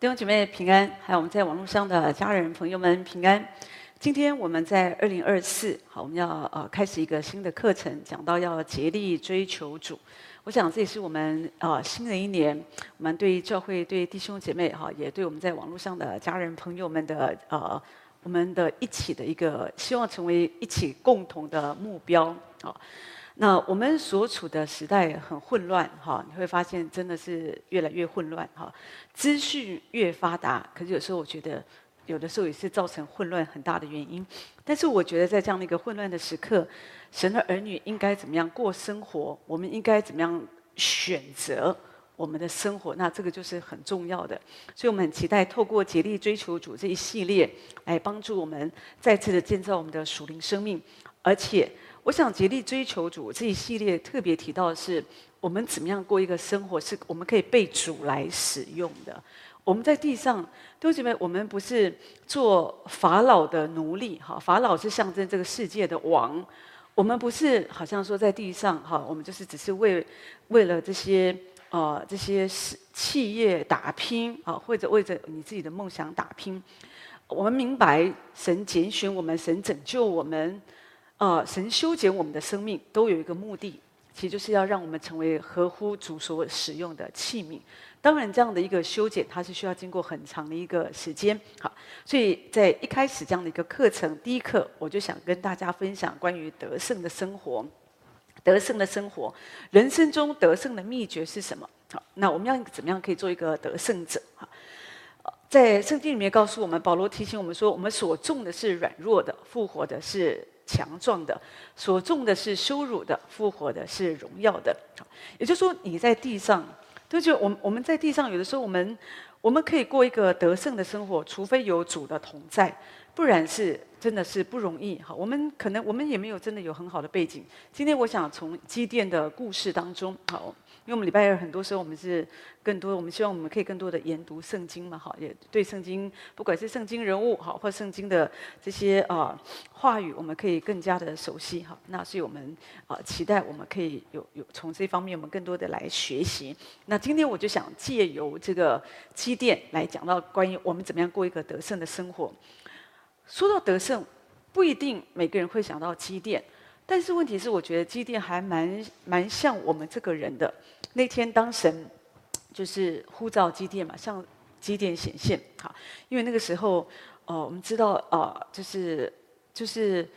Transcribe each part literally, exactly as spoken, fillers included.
弟兄姐妹平安，还有我们在网络上的家人朋友们平安。今天我们在二零二四，好，我们要呃开始一个新的课程，讲到要竭力追求主。我想这也是我们呃新的一年，我们对教会、对弟兄姐妹，哈，也对我们在网络上的家人朋友们的呃我们的一起的一个希望成为一起共同的目标啊。那我们所处的时代很混乱哈，你会发现真的是越来越混乱哈，资讯越发达，可是有时候我觉得，有的时候也是造成混乱很大的原因。但是我觉得在这样的一个混乱的时刻，神的儿女应该怎么样过生活？我们应该怎么样选择我们的生活？那这个就是很重要的。所以我们很期待透过竭力追求主这一系列，来帮助我们再次的建造我们的属灵生命，而且。我想竭力追求主这一系列特别提到的是，我们怎么样过一个生活是我们可以被主来使用的。我们在地上，弟兄姐妹，我们不是做法老的奴隶哈，法老是象征这个世界的王。我们不是好像说在地上哈，我们就是只是为为了这些呃这些企业打拼啊，或者为着你自己的梦想打拼。我们明白神拣选我们，神拯救我们。呃，神修剪我们的生命都有一个目的，其实就是要让我们成为合乎主所使用的器皿。当然这样的一个修剪它是需要经过很长的一个时间。好，所以在一开始这样的一个课程第一课，我就想跟大家分享关于得胜的生活。得胜的生活，人生中得胜的秘诀是什么？好，那我们要怎么样可以做一个得胜者？好，在圣经里面告诉我们，保罗提醒我们说，我们所种的是软弱的，复活的是强壮的，所种的是羞辱的，复活的是荣耀的。也就是说，你在地上，对不对？我们我们在地上，有的时候我们我们可以过一个得胜的生活，除非有主的同在，不然是真的是不容易哈。我们可能我们也没有真的有很好的背景。今天我想从基甸的故事当中，好，因为我们礼拜二很多时候我们是更多，我们希望我们可以更多的研读圣经嘛，好，也对圣经，不管是圣经人物好，或圣经的这些啊、呃、话语，我们可以更加的熟悉哈。那所以我们啊、呃、期待我们可以有有从这方面我们更多的来学习。那今天我就想借由这个基甸来讲到关于我们怎么样过一个得胜的生活。说到得胜，不一定每个人会想到基甸，但是问题是，我觉得基甸还蛮蛮像我们这个人的。那天当神就是呼召基甸嘛，向基甸显现哈，因为那个时候，呃，我们知道呃，就是就是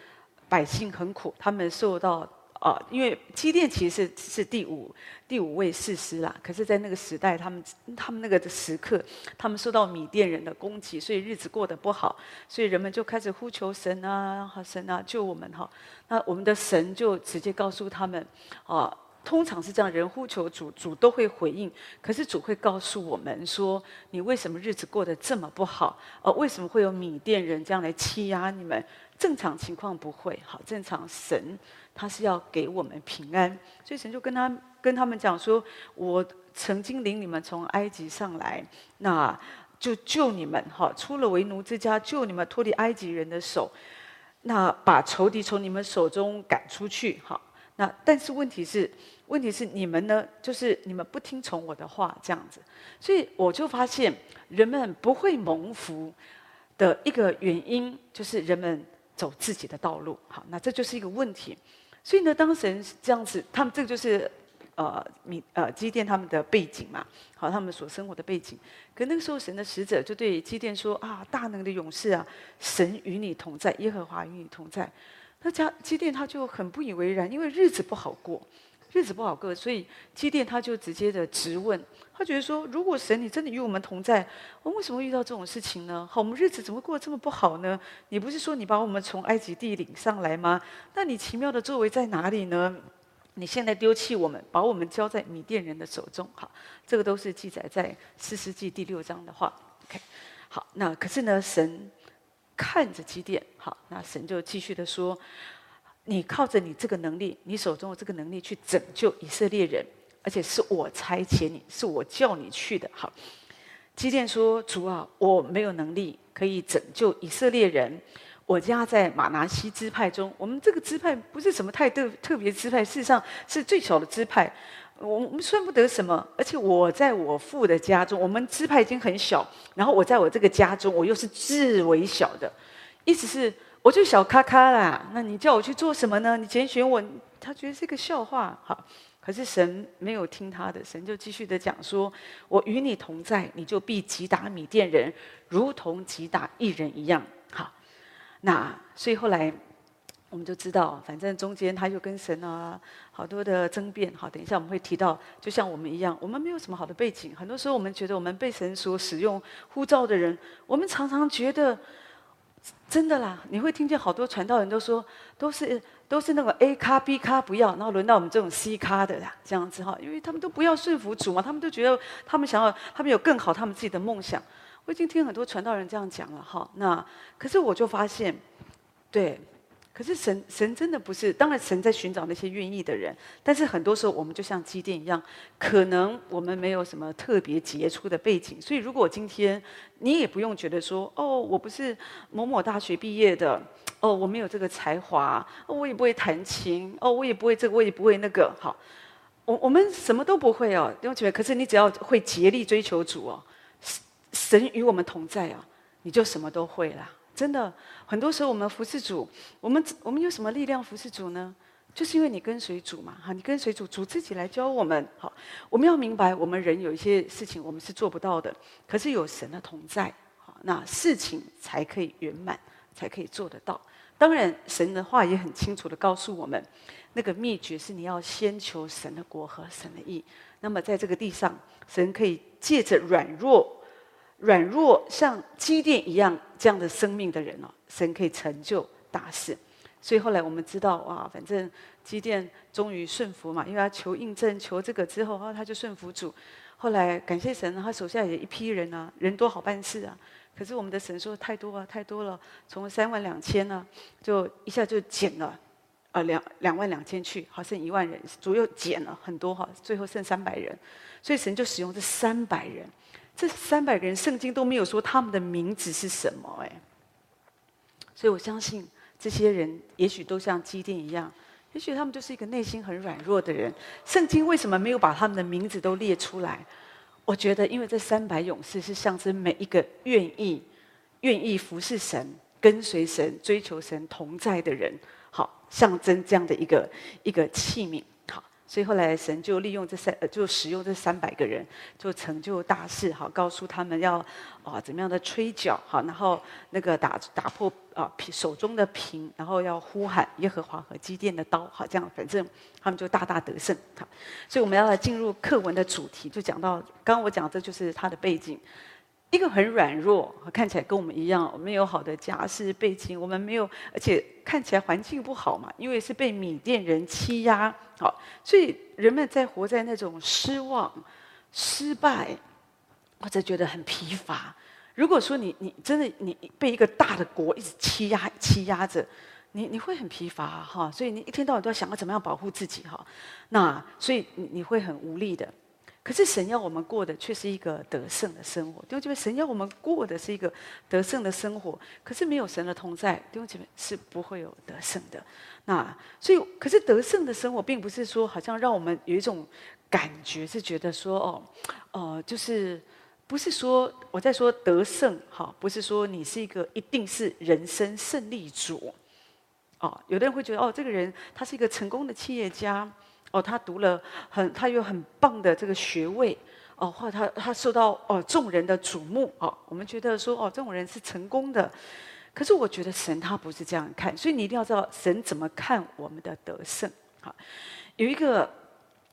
百姓很苦，他们受到。啊，因为基甸其实是是第五第五位士师啦，可是，在那个时代，他们他们那个的时刻，他们受到米甸人的攻击，所以日子过得不好，所以人们就开始呼求神啊，神啊，救我们哈！那我们的神就直接告诉他们，啊，通常是这样，人呼求主，主都会回应，可是主会告诉我们说，你为什么日子过得这么不好？呃、啊，为什么会有米甸人这样来欺压你们？正常情况不会，好，正常神他是要给我们平安，所以神就跟他跟他们讲说，我曾经领你们从埃及上来，那就救你们哈，出了为奴之家，救你们脱离埃及人的手，那把仇敌从你们手中赶出去哈。那但是问题是，问题是你们呢，就是你们不听从我的话这样子，所以我就发现人们不会蒙福的一个原因就是人们。走自己的道路，好，那这就是一个问题。所以呢，当神这样子，他们这个就是呃米呃基甸他们的背景嘛，好，他们所生活的背景。可那个时候，神的使者就对基甸说：“啊，大能的勇士啊，神与你同在，耶和华与你同在。”那加基甸他就很不以为然，因为日子不好过，日子不好过，所以基甸他就直接的质问，他觉得说：“如果神你真的与我们同在，我们为什么会遇到这种事情呢？好，我们日子怎么过得这么不好呢？你不是说你把我们从埃及地领上来吗？那你奇妙的作为在哪里呢？你现在丢弃我们，把我们交在米甸人的手中。”好，这个都是记载在士师记第六章的话。OK， 好，那可是呢，神看着基甸，好，那神就继续的说：“你靠着你这个能力，你手中的这个能力去拯救以色列人。”而且是我差遣你，是我叫你去的。好，基甸说：“主啊，我没有能力可以拯救以色列人。我家在马拿西支派中，我们这个支派不是什么太特特别支派，事实上是最小的支派。我们算不得什么，而且我在我父的家中，我们支派已经很小，然后我在我这个家中，我又是至为小的，意思是我就小咖咖啦，那你叫我去做什么呢？你拣选我，他觉得是个笑话。好，可是神没有听他的，神就继续的讲说：我与你同在，你就必击打米甸人，如同击打一人一样。好，那所以后来我们就知道，反正中间他又跟神啊好多的争辩。好，等一下我们会提到，就像我们一样，我们没有什么好的背景，很多时候我们觉得我们被神所使用呼召的人，我们常常觉得真的啦，你会听见好多传道人都说，都是都是那个 A 咖 B 咖不要，然后轮到我们这种 C 咖的啦，这样子哈，因为他们都不要顺服主嘛，他们都觉得他们想要，他们有更好他们自己的梦想。我已经听很多传道人这样讲了哈，那可是我就发现，对。可是神神真的不是，当然神在寻找那些愿意的人，但是很多时候我们就像基甸一样，可能我们没有什么特别杰出的背景，所以如果今天你也不用觉得说，哦，我不是某某大学毕业的，哦，我没有这个才华，哦，我也不会弹琴，哦，我也不会这个，我也不会那个，好，我我们什么都不会哦，弟兄姐妹，可是你只要会竭力追求主哦，神与我们同在啊，你就什么都会啦。真的，很多时候我们服侍主，我们我们有什么力量服侍主呢？就是因为你跟随主嘛，哈，你跟随主，主自己来教我们。好，我们要明白，我们人有一些事情我们是做不到的，可是有神的同在，好，那事情才可以圆满，才可以做得到。当然，神的话也很清楚地告诉我们，那个秘诀是你要先求神的国和神的义。那么在这个地上，神可以借着软弱。软弱像基甸一样这样的生命的人哦，神可以成就大事。所以后来我们知道啊，反正基甸终于顺服嘛，因为他求印证、求这个之后，他就顺服主。后来感谢神，他手下也一批人啊，人多好办事啊。可是我们的神说太多啊，太多了，从三万两千呢，就一下就减了，呃两两万两千去，好剩一万人，主又减了很多哈，最后剩三百人。所以神就使用这三百人。这三百个人，圣经都没有说他们的名字是什么哎，所以我相信这些人也许都像基甸一样，也许他们就是一个内心很软弱的人。圣经为什么没有把他们的名字都列出来？我觉得，因为这三百勇士是象征每一个愿意、愿意服侍神、跟随神、追求神同在的人，好，象征这样的一个一个器皿。所以后来神就利用这三，就使用这三百个人，就成就大事。好，告诉他们要啊怎么样的吹角，好，然后那个打打破啊手中的瓶，然后要呼喊耶和华和基甸的刀，好，这样反正他们就大大得胜。好，所以我们要来进入课文的主题，就讲到刚刚我讲，这就是他的背景。一个很软弱，看起来跟我们一样，我们没有好的家世背景，我们没有，而且看起来环境不好嘛，因为是被米甸人欺压，好，所以人们在活在那种失望、失败，或者觉得很疲乏。如果说你你真的你被一个大的国一直欺压欺压着，你你会很疲乏哈、啊，所以你一天到晚都要想要怎么样保护自己哈、啊，那所以你你会很无力的。可是神要我们过的却是一个得胜的生活，弟兄姐妹，神要我们过的是一个得胜的生活。可是没有神的同在，弟兄姐妹是不会有得胜的。那所以，可是得胜的生活，并不是说好像让我们有一种感觉，是觉得说哦，呃，就是不是说我在说得胜哈，不是说你是一个一定是人生胜利主哦。有的人会觉得哦，这个人他是一个成功的企业家。哦，他读了很，他有很棒的这个学位，哦，或者他他受到哦众人的瞩目，哦，我们觉得说哦这种人是成功的，可是我觉得神他不是这样看，所以你一定要知道神怎么看我们的得胜。好，有一个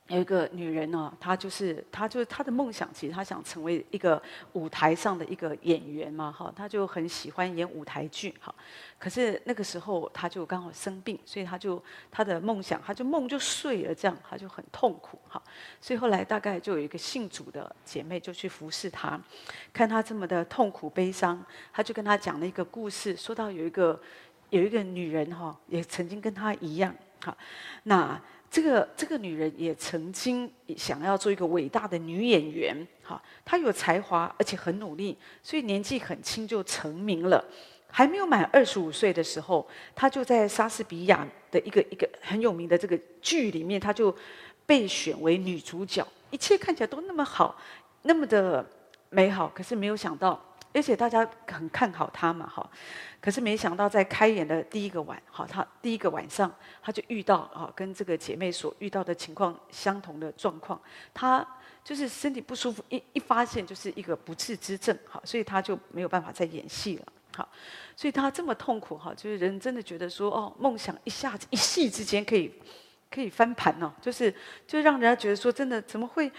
有一个女人呢、哦，她就是她就是她的梦想，其实她想成为一个舞台上的一个演员嘛，哈、哦，她就很喜欢演舞台剧，哈、哦。可是那个时候她就刚好生病，所以她就她的梦想，她就梦就碎了，这样她就很痛苦，哈、哦。所以后来大概就有一个信主的姐妹就去服侍她，看她这么的痛苦悲伤，她就跟她讲了一个故事，说到有一个有一个女人哈、哦，也曾经跟她一样，哈、哦，那。这个这个女人也曾经想要做一个伟大的女演员，哈，她有才华，而且很努力，所以年纪很轻就成名了。还没有满二十五岁的时候，她就在莎士比亚的一个一个很有名的这个剧里面，她就被选为女主角，一切看起来都那么好，那么的美好，可是没有想到，而且大家很看好她嘛，哈。可是没想到，在开演的第一个晚，哈，她第一个晚上，她就遇到啊，跟这个姐妹所遇到的情况相同的状况，她就是身体不舒服，一一发现就是一个不治之症，哈，所以她就没有办法再演戏了。好，所以他这么痛苦哈，就是人真的觉得说，哦，梦想一下子一夕之间可以可以翻盘哦，就是就让人家觉得说，真的怎么会？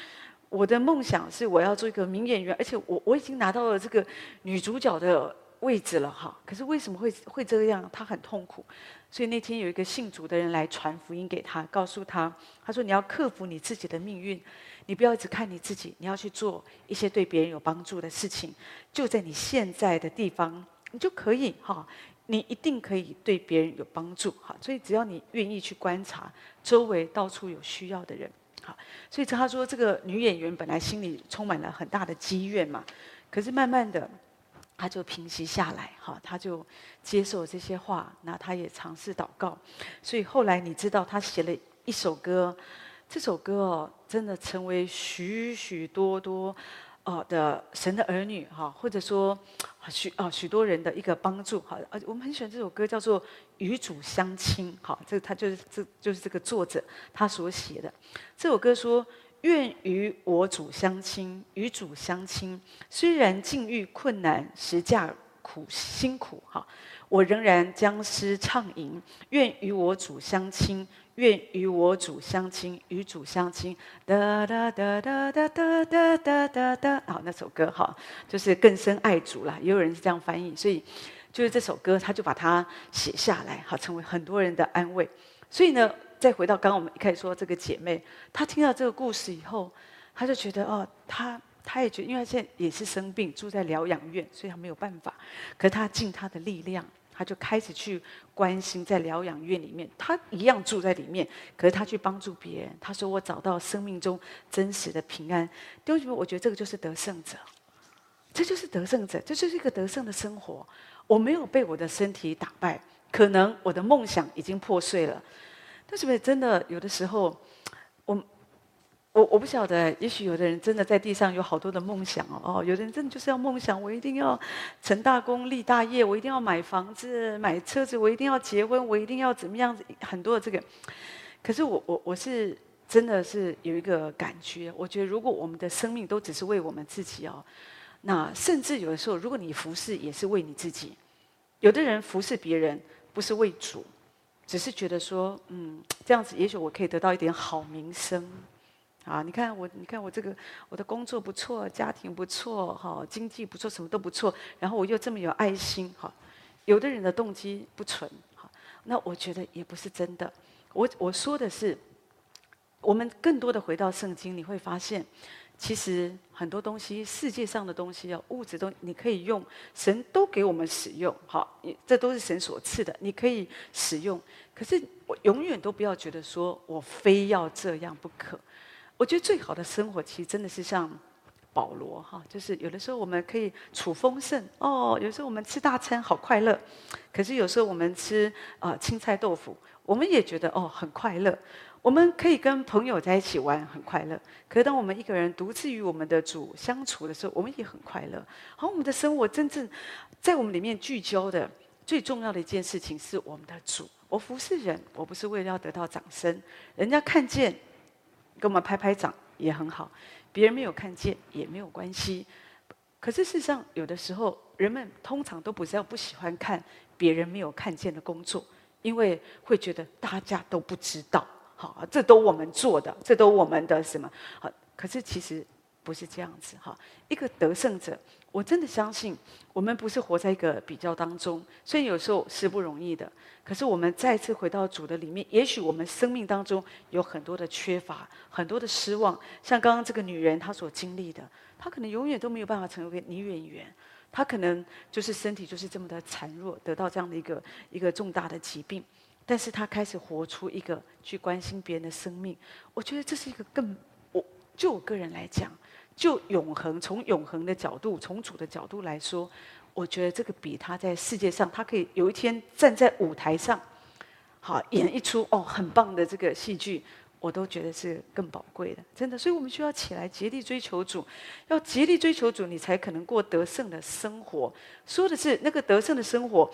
我的梦想是我要做一个名演员，而且我我已经拿到了这个女主角的位置了哈。可是为什么会会这样？他很痛苦。所以那天有一个信主的人来传福音给他，告诉他，他说你要克服你自己的命运，你不要一直看你自己，你要去做一些对别人有帮助的事情，就在你现在的地方。你就可以哈，你一定可以对别人有帮助哈，所以只要你愿意去观察周围到处有需要的人哈，所以他说这个女演员本来心里充满了很大的积怨嘛，可是慢慢的她就平息下来哈，她就接受这些话，那她也尝试祷告，所以后来你知道她写了一首歌，这首歌哦真的成为许许多多。哦的神的儿女哈，或者说许啊许多人的一个帮助哈，而我们很喜欢这首歌叫做《与主相亲》哈，这他就是这就是这个作者他所写的这首歌说：愿与我主相亲，与主相亲，虽然境遇困难，实价苦辛苦哈，我仍然将诗畅吟。愿与我主相亲。愿与我主相亲，与主相亲，哒哒哒哒哒哒哒哒哒哒。好，那首歌哈，就是更深爱主啦，也有人是这样翻译，所以就是这首歌，他就把它写下来，好，成为很多人的安慰。所以呢，再回到刚刚我们一开始说这个姐妹，她听到这个故事以后，她就觉得哦，她她也觉得，因为她现在也是生病，住在疗养院，所以她没有办法，可是她尽她的力量。他就开始去关心，在疗养院里面，他一样住在里面，可是他去帮助别人。他说：“我找到生命中真实的平安。”弟兄姐妹，我觉得这个就是得胜者，这就是得胜者，这就是一个得胜的生活。我没有被我的身体打败，可能我的梦想已经破碎了。但是，真的有的时候，我。我我不晓得，也许有的人真的在地上有好多的梦想哦哦，有的人真的就是要梦想，我一定要成大功立大业，我一定要买房子、买车子，我一定要结婚，我一定要怎么样子，很多的这个。可是我我我是真的是有一个感觉，我觉得如果我们的生命都只是为我们自己哦，那甚至有的时候，如果你服侍也是为你自己，有的人服侍别人不是为主，只是觉得说嗯这样子，也许我可以得到一点好名声。啊！你看我，你看我这个，我的工作不错，家庭不错，哈，经济不错，什么都不错。然后我又这么有爱心，哈。有的人的动机不纯，哈，那我觉得也不是真的。我我说的是，我们更多的回到圣经，你会发现，其实很多东西，世界上的东西啊，物质东西，你可以用，神都给我们使用，哈，这都是神所赐的，你可以使用。可是我永远都不要觉得说我非要这样不可。我觉得最好的生活，其实真的是像保罗哈，就是有的时候我们可以处丰盛哦，有时候我们吃大餐好快乐，可是有时候我们吃啊、呃、青菜豆腐，我们也觉得哦很快乐。我们可以跟朋友在一起玩很快乐，可是当我们一个人独自与我们的主相处的时候，我们也很快乐。好，我们的生活真正在我们里面聚焦的最重要的一件事情是我们的主。我服侍人，我不是为了要得到掌声，人家看见。给我们拍拍掌也很好，别人没有看见也没有关系。可是事实上，有的时候人们通常都不是要不喜欢看别人没有看见的工作，因为会觉得大家都不知道，好，这都我们做的，这都我们的什么？好，可是其实不是这样子哈。一个得胜者，我真的相信，我们不是活在一个比较当中，虽然有时候是不容易的，可是我们再次回到主的里面，也许我们生命当中有很多的缺乏，很多的失望，像刚刚这个女人她所经历的，她可能永远都没有办法成为女演员，她可能就是身体就是这么的孱弱，得到这样的一个一个重大的疾病，但是她开始活出一个去关心别人的生命，我觉得这是一个更，我就我个人来讲。就永恒，从永恒的角度，从主的角度来说，我觉得这个比他在世界上，他可以有一天站在舞台上，好演一出哦很棒的这个戏剧，我都觉得是更宝贵的，真的。所以我们需要起来竭力追求主，要竭力追求主，你才可能过得胜的生活。说的是那个得胜的生活，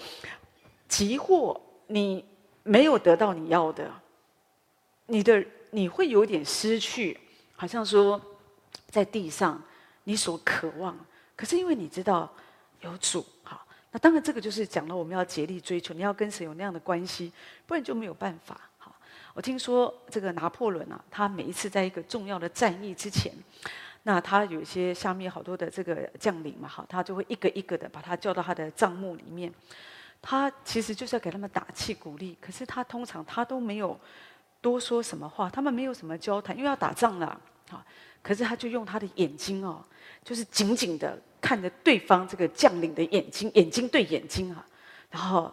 即或你没有得到你要的，你的你会有点失去，好像说在地上你所渴望，可是因为你知道有主。好，那当然这个就是讲了我们要竭力追求，你要跟神有那样的关系，不然就没有办法。我听说这个拿破仑啊，他每一次在一个重要的战役之前，那他有一些下面好多的这个将领嘛，哈，他就会一个一个的把他叫到他的帐幕里面，他其实就是要给他们打气鼓励，可是他通常他都没有多说什么话，他们没有什么交谈，因为要打仗了，啊，可是他就用他的眼睛哦，就是紧紧的看着对方这个将领的眼睛，眼睛对眼睛啊，然后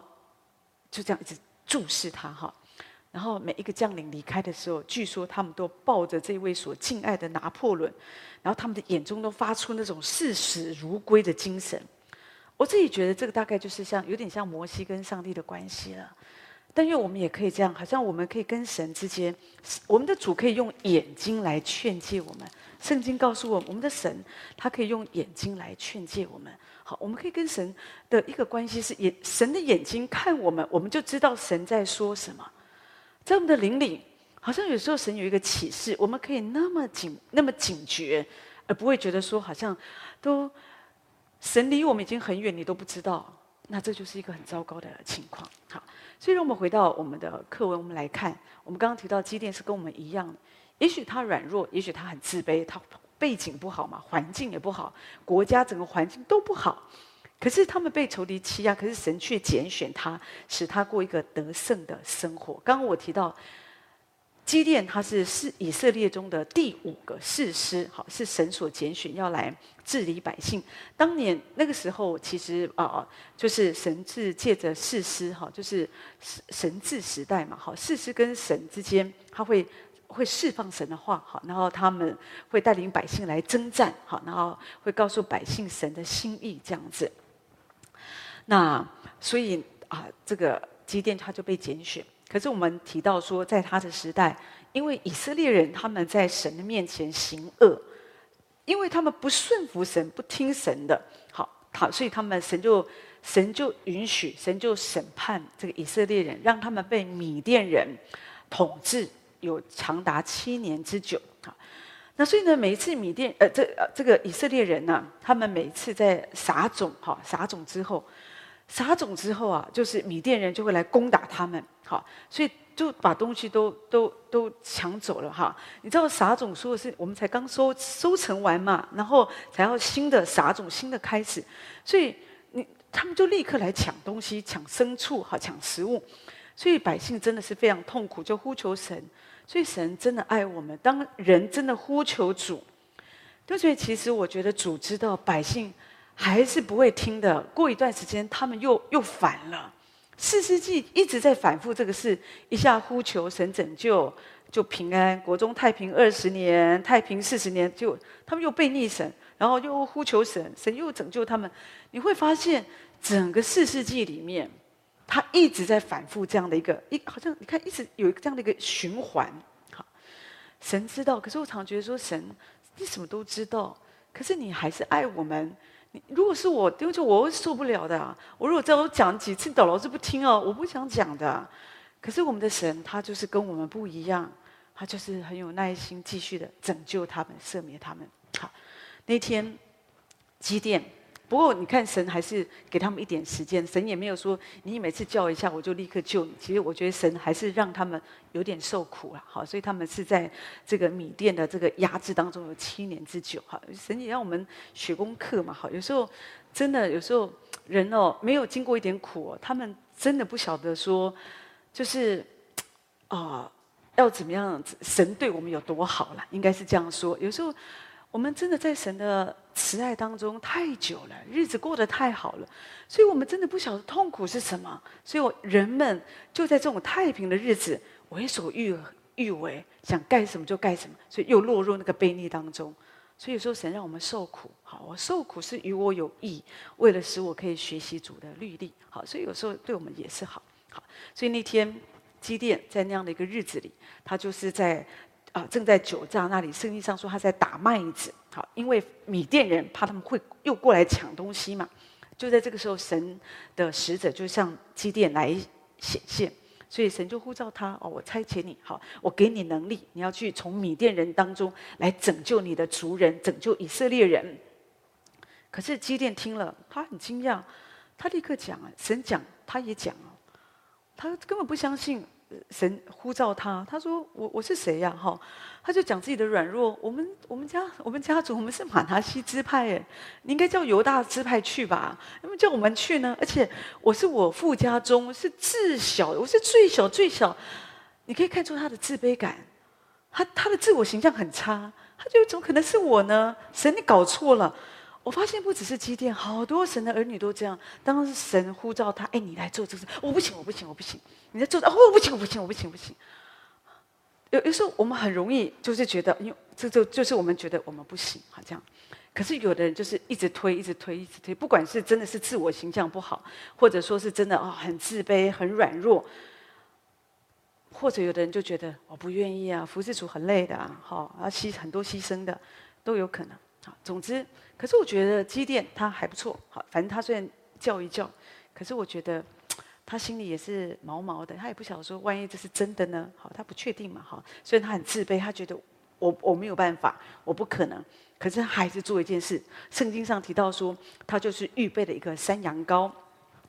就这样一直注视他哈。然后每一个将领离开的时候，据说他们都抱着这位所敬爱的拿破仑，然后他们的眼中都发出那种视死如归的精神。我自己觉得这个大概就是像有点像摩西跟上帝的关系了。但因为我们也可以这样，好像我们可以跟神之间，我们的主可以用眼睛来劝诫我们。圣经告诉我们，我们的神他可以用眼睛来劝诫我们。好，我们可以跟神的一个关系是眼，神的眼睛看我们，我们就知道神在说什么。在我们的灵里，好像有时候神有一个启示，我们可以那么警、那么警觉，而不会觉得说好像都神离我们已经很远，你都不知道，那这就是一个很糟糕的情况。好，所以让我们回到我们的课文，我们来看，我们刚刚提到基甸是跟我们一样的，也许他软弱，也许他很自卑，他背景不好嘛，环境也不好，国家整个环境都不好。可是他们被仇敌欺压，可是神却拣选他，使他过一个得胜的生活。刚刚我提到基甸，他是以色列中的第五个士师，好，是神所拣选要来治理百姓。当年那个时候，其实啊，就是神是借着士师，哈，就是神治时代嘛，好，士师跟神之间，他会。会释放神的话，好，然后他们会带领百姓来征战，好，然后会告诉百姓神的心意，这样子。那所以啊，这个基甸他就被拣选。可是我们提到说，在他的时代，因为以色列人他们在神的面前行恶，因为他们不顺服神，不听神的，好，他所以他们神就神就允许，神就审判这个以色列人，让他们被米甸人统治。有长达七年之久，那所以呢，每一次米甸呃，这呃这个以色列人呢、啊，他们每一次在撒种，哈，撒种之后，撒种之后啊，就是米甸人就会来攻打他们，好，所以就把东西都都都抢走了哈。你知道撒种说的是我们才刚收收成完嘛，然后才要新的撒种，新的开始，所以你他们就立刻来抢东西，抢牲畜，哈，抢食物，所以百姓真的是非常痛苦，就呼求神。所以神真的爱我们，当人真的呼求主，对不对？其实我觉得主知道百姓还是不会听的，过一段时间他们又又反了。士师记一直在反复这个事，一下呼求神拯救，就平安，国中太平二十年，太平四十年，就他们又被逆神，然后又呼求神，神又拯救他们。你会发现整个士师记里面，他一直在反复这样的一个，一好像你看，一直有一个这样的一个循环。好，神知道，可是我常觉得说，神你什么都知道，可是你还是爱我们。你如果是我，因为我会受不了的、啊。我如果再我讲几次，老师不听哦，我不想讲的、啊。可是我们的神，他就是跟我们不一样，他就是很有耐心，继续的拯救他们，赦免他们。好，那天基甸。不过你看，神还是给他们一点时间，神也没有说你每次叫一下我就立刻救你。其实我觉得神还是让他们有点受苦了，好，所以他们是在这个米甸的这个压制当中有七年之久，哈，神也让我们学功课嘛，好，有时候真的有时候人哦没有经过一点苦、哦，他们真的不晓得说就是啊、呃、要怎么样神对我们有多好了，应该是这样说，有时候。我们真的在神的慈爱当中太久了，日子过得太好了，所以我们真的不晓得痛苦是什么。所以我人们就在这种太平的日子为所欲欲为，想干什么就干什么，所以又落入那个悖逆当中。所以有时候神让我们受苦，好，我受苦是与我有益，为了使我可以学习主的律例，好，所以有时候对我们也是好。好，所以那天基甸在那样的一个日子里，他就是在啊正在酒榨那里，圣经上说他在打麦子，好，因为米甸人怕他们会又过来抢东西嘛。就在这个时候，神的使者就向基甸来显现，所以神就呼召他，哦，我差遣你，好，我给你能力，你要去从米甸人当中来拯救你的族人，拯救以色列人。可是基甸听了，他很惊讶，他立刻讲，神讲他也讲，他根本不相信神呼召他。他说：“我我是谁呀？”哈，他就讲自己的软弱。我们我们家我们家族我们是马拿西支派，哎，你应该叫犹大支派去吧？那么叫我们去呢？而且我是我父家中是至小，我是最小最小。你可以看出他的自卑感，他他的自我形象很差。他就怎么可能是我呢？神，你搞错了。我发现不只是基甸，好多神的儿女都这样。当神呼召他，哎，你来做这个，我不行，我不行，我不行。你在做，哦，我不行，我不行，我不行，我不行。有有时候我们很容易就是觉得，因为这就就是我们觉得我们不行，好这样。可是有的人就是一直推，一直推，一直推，不管是真的是自我形象不好，或者说是真的啊、哦、很自卑、很软弱，或者有的人就觉得我不愿意啊，服侍主很累的啊，好、哦，要牺很多牺牲的，都有可能。好，总之，可是我觉得基甸他还不错。好，反正他虽然叫一叫，可是我觉得他心里也是毛毛的，他也不晓得说，万一这是真的呢？好，他不确定嘛。哈，所以他很自卑，他觉得我我没有办法，我不可能。可是他还是做一件事。圣经上提到说，他就是预备了一个山羊羔，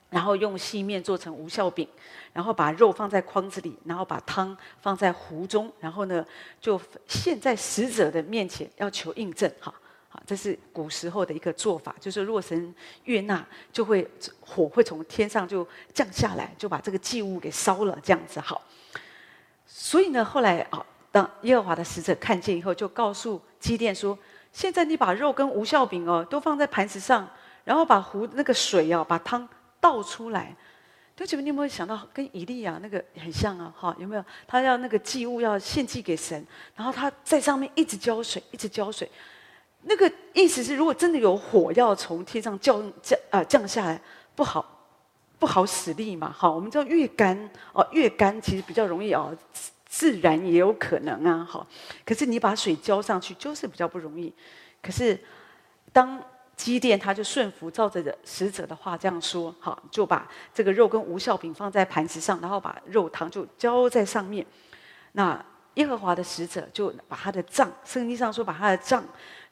然后用细面做成无酵饼，然后把肉放在筐子里，然后把汤放在壶中，然后呢就现在使者的面前要求印证。哈。这是古时候的一个做法，就是若神悦纳，就会火会从天上就降下来，就把这个祭物给烧了，这样子好。所以呢，后来啊，当耶和华的使者看见以后，就告诉基甸说：“现在你把肉跟无酵饼哦，都放在盘子上，然后把壶那个水哦，把汤倒出来。”对，姐妹，你有没有想到跟以利亚那个很像啊？哈，有没有？他要那个祭物要献祭给神，然后他在上面一直浇水，一直浇水。那个意思是，如果真的有火要从天上降降啊、呃、降下来，不好不好使力嘛。好，我们知道越干哦，越干其实比较容易哦，自燃也有可能啊。好，可是你把水浇上去就是比较不容易。可是当基甸他就顺服，照着使者的话这样说，好，就把这个肉跟无酵饼放在盘子上，然后把肉汤就浇在上面。那耶和华的使者就把他的杖，圣经上说把他的杖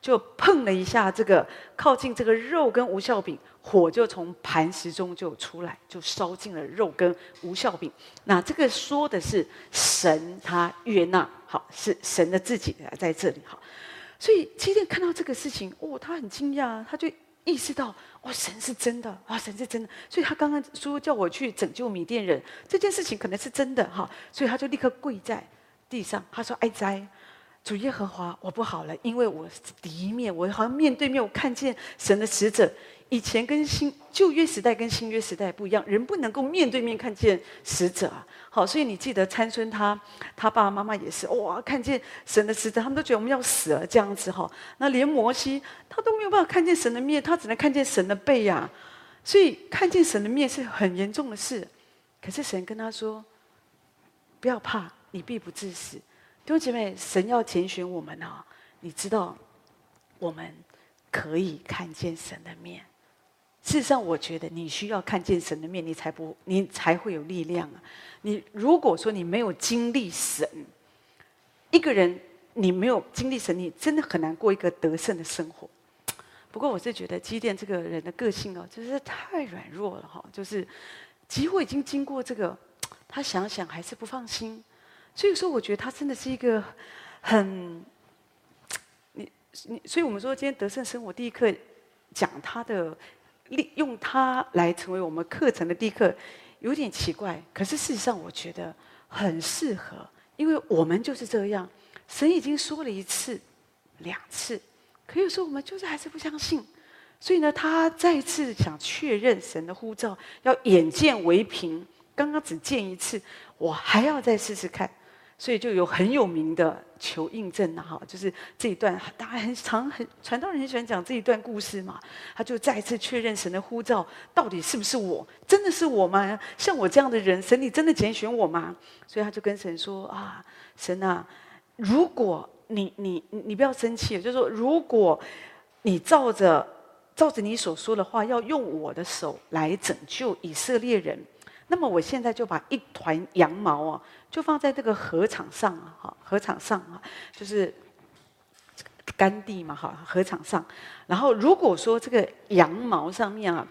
就碰了一下这个靠近这个肉跟无酵饼，火就从磐石中就出来，就烧尽了肉跟无酵饼。那这个说的是神他悦纳，好，是神的自己在这里。好，所以基甸看到这个事情，哦，他很惊讶，他就意识到，哦，神是真的，哦，神是真的。所以他刚刚说叫我去拯救米甸人这件事情可能是真的哈，所以他就立刻跪在地上，他说：“哀哉，主耶和华，我不好了，因为我第一面，我好像面对面，我看见神的使者。以前跟新旧约时代跟新约时代不一样，人不能够面对面看见使者啊。好，所以你记得参孙他他爸爸妈妈也是，哇，看见神的使者，他们都觉得我们要死了这样子哈。那连摩西他都没有办法看见神的面，他只能看见神的背呀、啊。所以看见神的面是很严重的事。可是神跟他说，不要怕。”你必不致死。弟兄姐妹，神要拣选我们啊！你知道，我们可以看见神的面。事实上，我觉得你需要看见神的面，你才不，你才会有力量啊！你如果说你没有经历神，一个人你没有经历神，你真的很难过一个得胜的生活。不过，我是觉得基甸这个人的个性哦，就是太软弱了哈，就是几乎已经经过这个，他想想还是不放心。所以说，我觉得他真的是一个很，你你，所以我们说，今天得胜生活第一课讲他的，用他来成为我们课程的第一课，有点奇怪。可是事实上，我觉得很适合，因为我们就是这样。神已经说了一次、两次，可有时候我们就是还是不相信。所以呢，他再次想确认神的呼召，要眼见为凭。刚刚只见一次，我还要再试试看。所以就有很有名的求印证啊，就是这一段大家很常很传道人很喜欢讲这一段故事嘛。他就再一次确认神的呼召到底是不是我，真的是我吗？像我这样的人，神你真的拣选我吗？所以他就跟神说啊，神啊，如果你你你不要生气，就是说如果你照着照着你所说的话，要用我的手来拯救以色列人。那么我现在就把一团羊毛啊，就放在这个禾场上啊，禾场上啊，就是干地嘛，哈，禾场上。然后如果说这个羊毛上面啊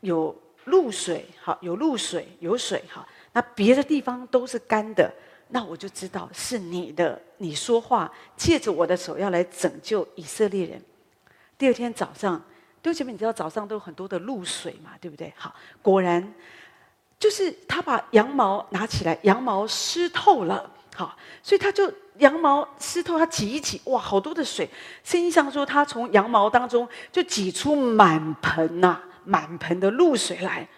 有露水，哈，有露水，有水哈，那别的地方都是干的，那我就知道是你的，你说话借着我的手要来拯救以色列人。第二天早上，弟兄姐妹，你知道早上都有很多的露水嘛，对不对？好，果然。就是他把羊毛拿起来，羊毛湿透了，好，所以他就羊毛湿透，他挤一挤，哇，好多的水。圣经上说，他从羊毛当中就挤出满盆呐、啊，满盆的露水来。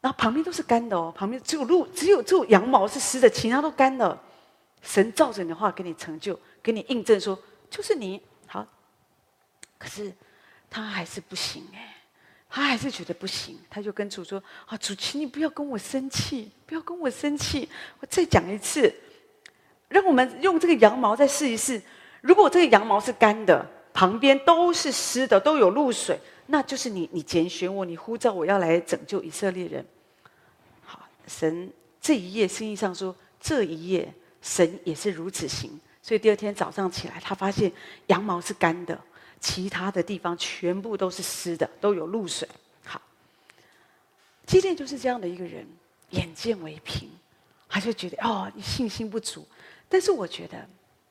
然后旁边都是干的哦，旁边只有露，只有只有羊毛是湿的，其他都干的。神照着你的话给你成就，给你印证说就是你好，可是他还是不行哎。他还是觉得不行，他就跟主说：“啊，主，请你不要跟我生气，不要跟我生气。我再讲一次，让我们用这个羊毛再试一试。如果这个羊毛是干的，旁边都是湿的，都有露水，那就是你，你拣选我，你呼召我要来拯救以色列人。”好，神这一夜，圣经上说这一夜，神也是如此行。所以第二天早上起来，他发现羊毛是干的。其他的地方全部都是湿的，都有露水。好，基甸就是这样的一个人，眼见为凭，他就觉得哦，信心不足。但是我觉得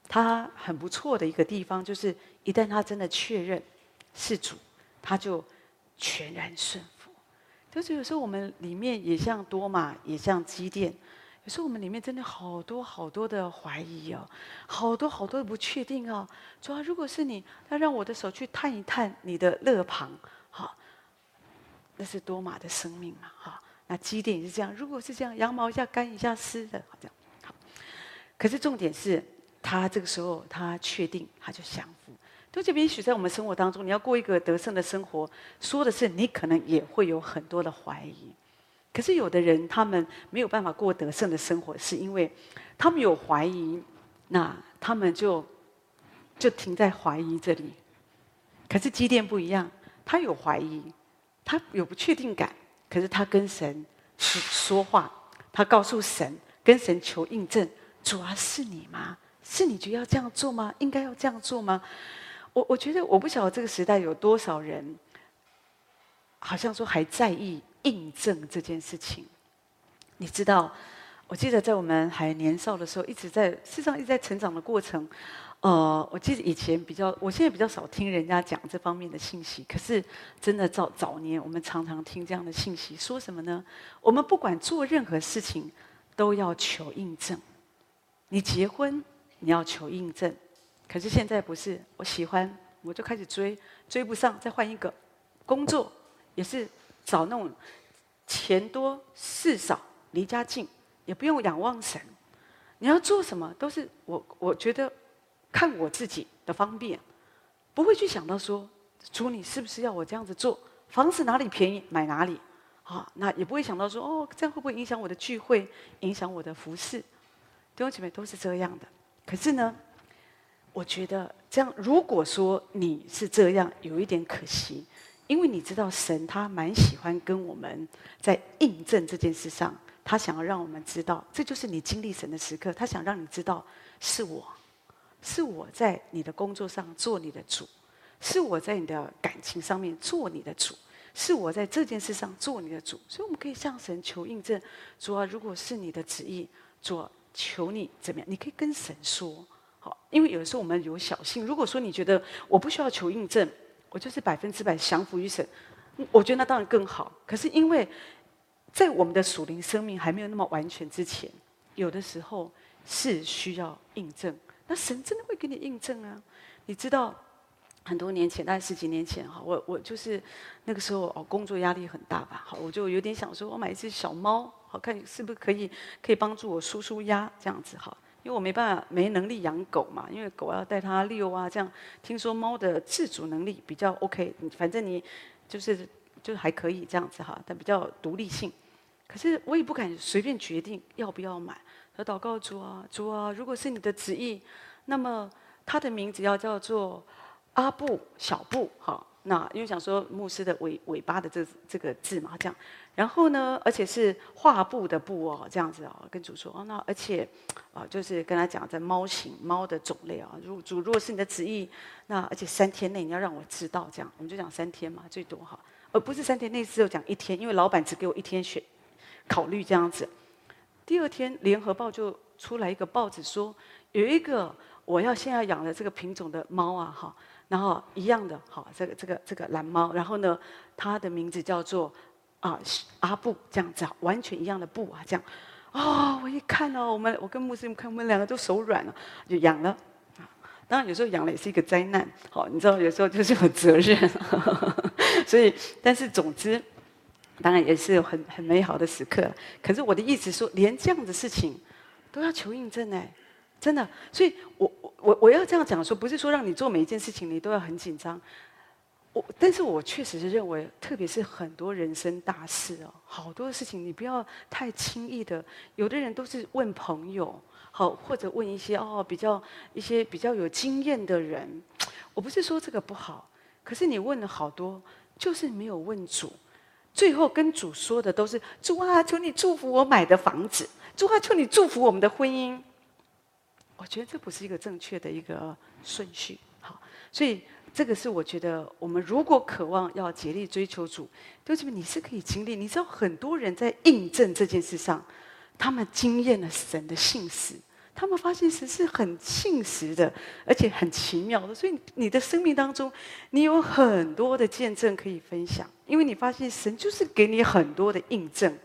他很不错的一个地方，就是一旦他真的确认是主，他就全然顺服。就是有时候我们里面也像多马，也像基甸，有时候我们里面真的好多好多的怀疑哦，好多好多的不确定哦。主啊，如果是你，那让我的手去探一探你的肋旁，好，那是多马的生命嘛，哈。那基甸也是这样，如果是这样，羊毛一下干一下湿的，好这样。好，可是重点是他这个时候他确定，他就降服。就这边，也许在我们生活当中，你要过一个得胜的生活，说的是你可能也会有很多的怀疑。可是有的人他们没有办法过得胜的生活，是因为他们有怀疑，那他们就就停在怀疑这里。可是基甸不一样，他有怀疑，他有不确定感，可是他跟神说话，他告诉神，跟神求印证，主啊，是你吗？是你就要这样做吗？应该要这样做吗？我我觉得我不晓得这个时代有多少人，好像说还在意印证这件事情。你知道，我记得在我们还年少的时候，一直在事实上一直在成长的过程。呃，我记得以前比较，我现在比较少听人家讲这方面的信息。可是真的早早年，我们常常听这样的信息，说什么呢？我们不管做任何事情，都要求印证。你结婚，你要求印证。可是现在不是，我喜欢我就开始追，追不上再换一个。工作也是。找那种钱多事少离家近，也不用仰望神。你要做什么都是我，我觉得看我自己的方便，不会去想到说主你是不是要我这样子做？房子哪里便宜买哪里啊？那也不会想到说哦，这样会不会影响我的聚会，影响我的服事？弟兄姐妹都是这样的。可是呢，我觉得这样，如果说你是这样，有一点可惜。因为你知道神他蛮喜欢跟我们在印证这件事上，他想要让我们知道，这就是你经历神的时刻，他想让你知道是我，是我在你的工作上做你的主，是我在你的感情上面做你的主，是我在这件事上做你的主。所以我们可以向神求印证，主啊，如果是你的旨意，主啊，求你怎么样？你可以跟神说，好，因为有的时候我们有小心，如果说你觉得我不需要求印证，我就是百分之百降服于神，我觉得那当然更好。可是因为在我们的属灵生命还没有那么完全之前，有的时候是需要印证。那神真的会给你印证啊！你知道，很多年前，大概十几年前哈，我我就是那个时候哦，工作压力很大吧，好，我就有点想说，我买一只小猫，好看是不是可以可以帮助我舒舒压这样子哈。因为我没办法没能力养狗嘛，因为狗要带它遛啊这样。听说猫的自主能力比较 OK， 反正你就是就还可以这样子哈，但比较独立性。可是我也不敢随便决定要不要买。我祷告主啊，主啊，如果是你的旨意，那么他的名字要叫做阿布小布哈。那因为想说牧师的尾尾巴的这这个字嘛，这样。然后呢，而且是画布的布哦，这样子哦，跟主说哦，那而且啊、呃，就是跟他讲在猫型猫的种类啊、哦，如主如果是你的旨意，那而且三天内你要让我知道，这样我们就讲三天嘛，最多哈，而不是三天内只有讲一天，因为老板只给我一天选考虑这样子。第二天联合报就出来一个报纸说，有一个我要现在养的这个品种的猫啊哈。然后一样的，好，这个这个这个蓝猫，然后呢，它的名字叫做啊阿布这样子，完全一样的布啊这样，哦，我一看哦，我们我跟牧师看，我们两个都手软了，就养了。当然有时候养了也是一个灾难，好，你知道有时候就是有责任，呵呵所以但是总之，当然也是很很美好的时刻。可是我的意思说，连这样的事情都要求印证哎。真的，所以我我我要这样讲说，不是说让你做每一件事情你都要很紧张。我，但是我确实是认为，特别是很多人生大事哦，好多事情你不要太轻易的。有的人都是问朋友，好，或者问一些哦比较一些比较有经验的人。我不是说这个不好，可是你问了好多，就是没有问主。最后跟主说的都是主啊，求你祝福我买的房子，主啊，求你祝福我们的婚姻。我觉得这不是一个正确的一个顺序，好，所以这个是我觉得我们如果渴望要竭力追求主，就是你是可以经历。你知道很多人在印证这件事上，他们经验了神的信实，他们发现神是很信实的，而且很奇妙的。所以你的生命当中，你有很多的见证可以分享，因为你发现神就是给你很多的印证，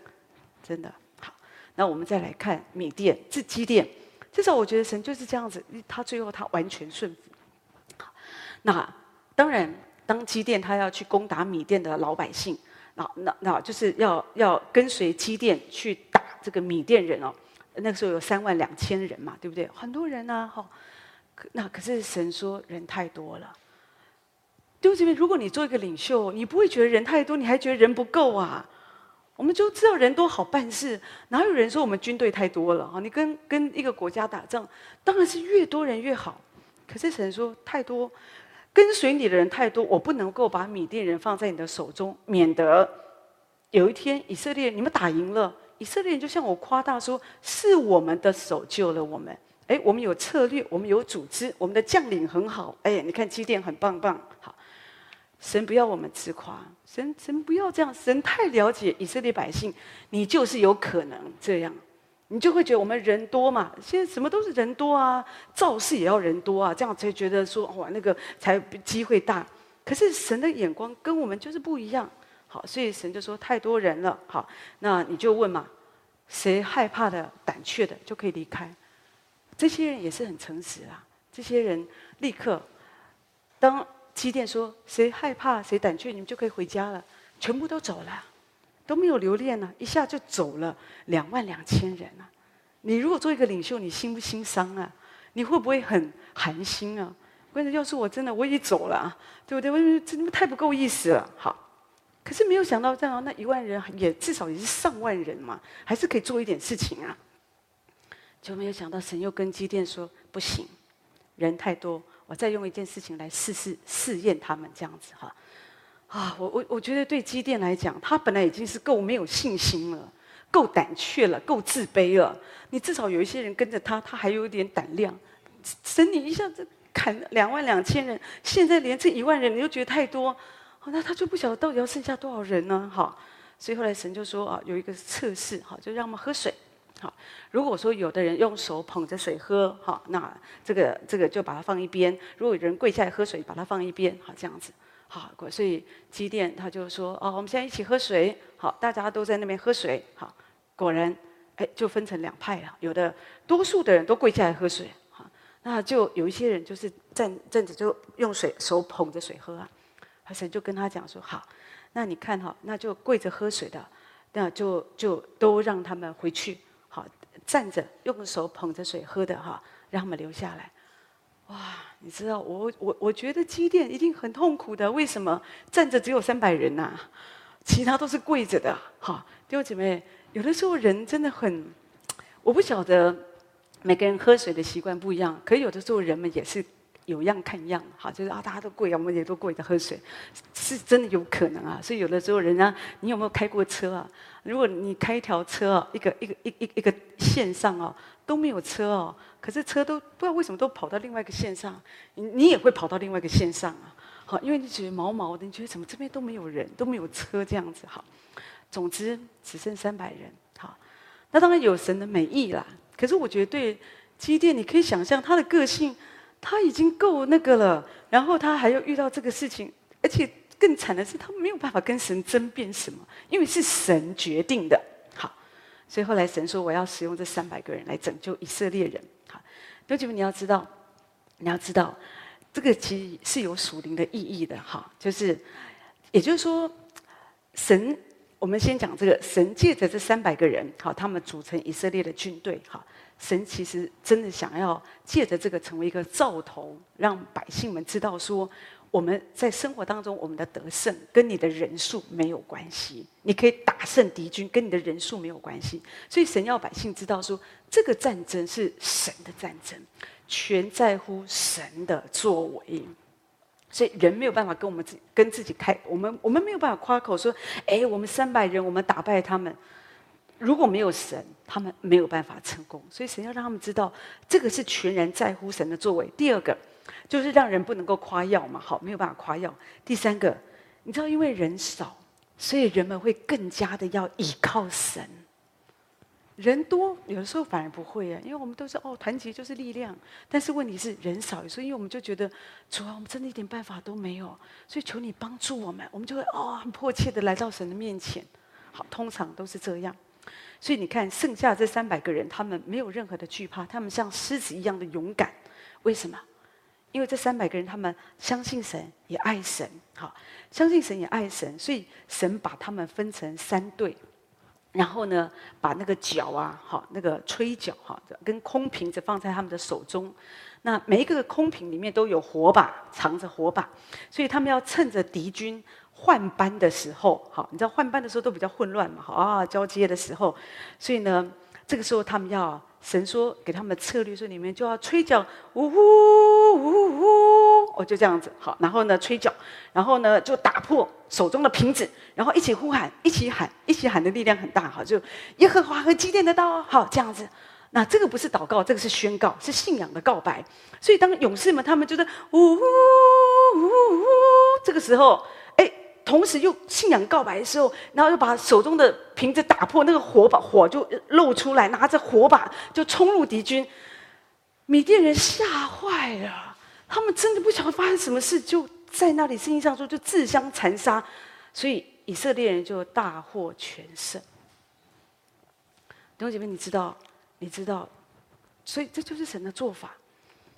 真的好。那我们再来看米甸自基甸。至少我觉得神就是这样子，他最后他完全顺服。那当然，当基甸他要去攻打米甸的老百姓，那那那就是要要跟随基甸去打这个米甸人哦。那个时候有三万两千人嘛，对不对？很多人啊，哈、哦。那可是神说人太多了。弟兄姐妹，如果你做一个领袖，你不会觉得人太多，你还觉得人不够啊？我们就知道人多好办事，哪有人说我们军队太多了啊？你跟跟一个国家打仗，当然是越多人越好。可是神说太多，跟随你的人太多，我不能够把米甸人放在你的手中，免得有一天以色列你们打赢了，以色列人就像我夸大说是我们的手救了我们。哎，我们有策略，我们有组织，我们的将领很好。哎，你看基甸很棒棒，好。神不要我们自夸，神神不要这样，神太了解以色列百姓，你就是有可能这样，你就会觉得我们人多嘛，现在什么都是人多啊，造势也要人多啊，这样才觉得说哇那个才机会大。可是神的眼光跟我们就是不一样，好，所以神就说太多人了，好，那你就问嘛，谁害怕的、胆怯的就可以离开。这些人也是很诚实啊，这些人立刻当。基甸说：“谁害怕，谁胆怯，你们就可以回家了。”全部都走了，都没有留恋了，一下就走了两万两千人啊！你如果做一个领袖，你心不心伤啊？你会不会很寒心啊？关键要是我真的我也走了、啊，对不对？我你们太不够意思了。好，可是没有想到这样，那一万人也至少也是上万人嘛，还是可以做一点事情啊。就没有想到神又跟基甸说：“不行，人太多。”我再用一件事情来试试试验他们这样子哈，啊，我我我觉得对基甸来讲，他本来已经是够没有信心了，够胆怯了，够自卑了。你至少有一些人跟着他，他还有一点胆量。神你一下子砍两万两千人，现在连这一万人你就觉得太多，那他就不晓得到底要剩下多少人呢？哈，所以后来神就说啊，有一个测试哈，就让我们喝水。好，如果说有的人用手捧着水喝，好，那这个这个就把它放一边；如果有人跪下来喝水，把它放一边，好，这样子。好，所以基甸他就说：“哦，我们现在一起喝水。”好，大家都在那边喝水。好，果然，哎，就分成两派了。有的多数的人都跪下来喝水，好，那就有一些人就是站站着就用水手捧着水喝啊。神就跟他讲说：“好，那你看哈，那就跪着喝水的，那就就都让他们回去。”站着用手捧着水喝的哈，让他们留下来。哇，你知道我我我觉得基甸一定很痛苦的，为什么站着只有三百人呐、啊？其他都是跪着的。哈，弟兄姐妹，有的时候人真的很，我不晓得每个人喝水的习惯不一样，可有的时候人们也是有样看样，哈，就是啊，大家都跪，我们也都跪着喝水，是真的有可能啊。所以有的时候人家，你有没有开过车啊？如果你开一条车、啊，一个一个一一一个线上哦，都没有车哦，可是车都不知道为什么都跑到另外一个线上，你你也会跑到另外一个线上啊，好，因为你觉得毛毛的，你觉得怎么这边都没有人，都没有车这样子，好，总之只剩三百人，好，那当然有神的美意啦。可是我觉得对基甸，你可以想象他的个性。他已经够那个了，然后他还要遇到这个事情，而且更惨的是，他没有办法跟神争辩什么，因为是神决定的。好，所以后来神说：“我要使用这三百个人来拯救以色列人。”好，弟兄们，你要知道，你要知道，这个其实是有属灵的意义的。哈，就是，也就是说，神，我们先讲这个，神借着这三百个人，好，他们组成以色列的军队。好。神其实真的想要借着这个成为一个兆头，让百姓们知道说，我们在生活当中我们的得胜跟你的人数没有关系，你可以打胜敌军，跟你的人数没有关系。所以神要百姓知道说，这个战争是神的战争，全在乎神的作为。所以人没有办法跟我们自跟自己开，我们我们没有办法夸口说，哎，我们三百人，我们打败他们。如果没有神，他们没有办法成功。所以神要让他们知道，这个是全然在乎神的作为。第二个，就是让人不能够夸耀嘛，好，没有办法夸耀。第三个，你知道，因为人少，所以人们会更加的要倚靠神。人多有的时候反而不会啊，因为我们都是哦，团结就是力量。但是问题是人少，所以我们就觉得主啊，我们真的一点办法都没有，所以求你帮助我们，我们就会哦，很迫切的来到神的面前。好，通常都是这样。所以你看，剩下这三百个人，他们没有任何的惧怕，他们像狮子一样的勇敢。为什么？因为这三百个人，他们相信神，也爱神，好，相信神也爱神，所以神把他们分成三队，然后呢，把那个角啊，好，那个吹角哈，跟空瓶子放在他们的手中。那每一个空瓶里面都有火把，藏着火把，所以他们要趁着敌军换班的时候，好，你知道换班的时候都比较混乱嘛，啊，交接的时候，所以呢，这个时候他们要神说给他们策略，说你们就要吹角，呜呼呜呼，哦，就这样子，好，然后呢吹角，然后呢就打破手中的瓶子，然后一起呼喊，一起喊，一起喊的力量很大，好，就耶和华和基甸的刀，好，这样子。那这个不是祷告，这个是宣告，是信仰的告白。所以当勇士们他们就是呜呼呜呼，这个时候，哎。同时又信仰告白的时候，然后又把手中的瓶子打破，那个火把火就露出来，拿着火把就冲入敌军。米甸人吓坏了，他们真的不晓得发生什么事，就在那里圣经上说就自相残杀，所以以色列人就大获全胜。弟兄姐妹，你知道，你知道，所以这就是神的做法。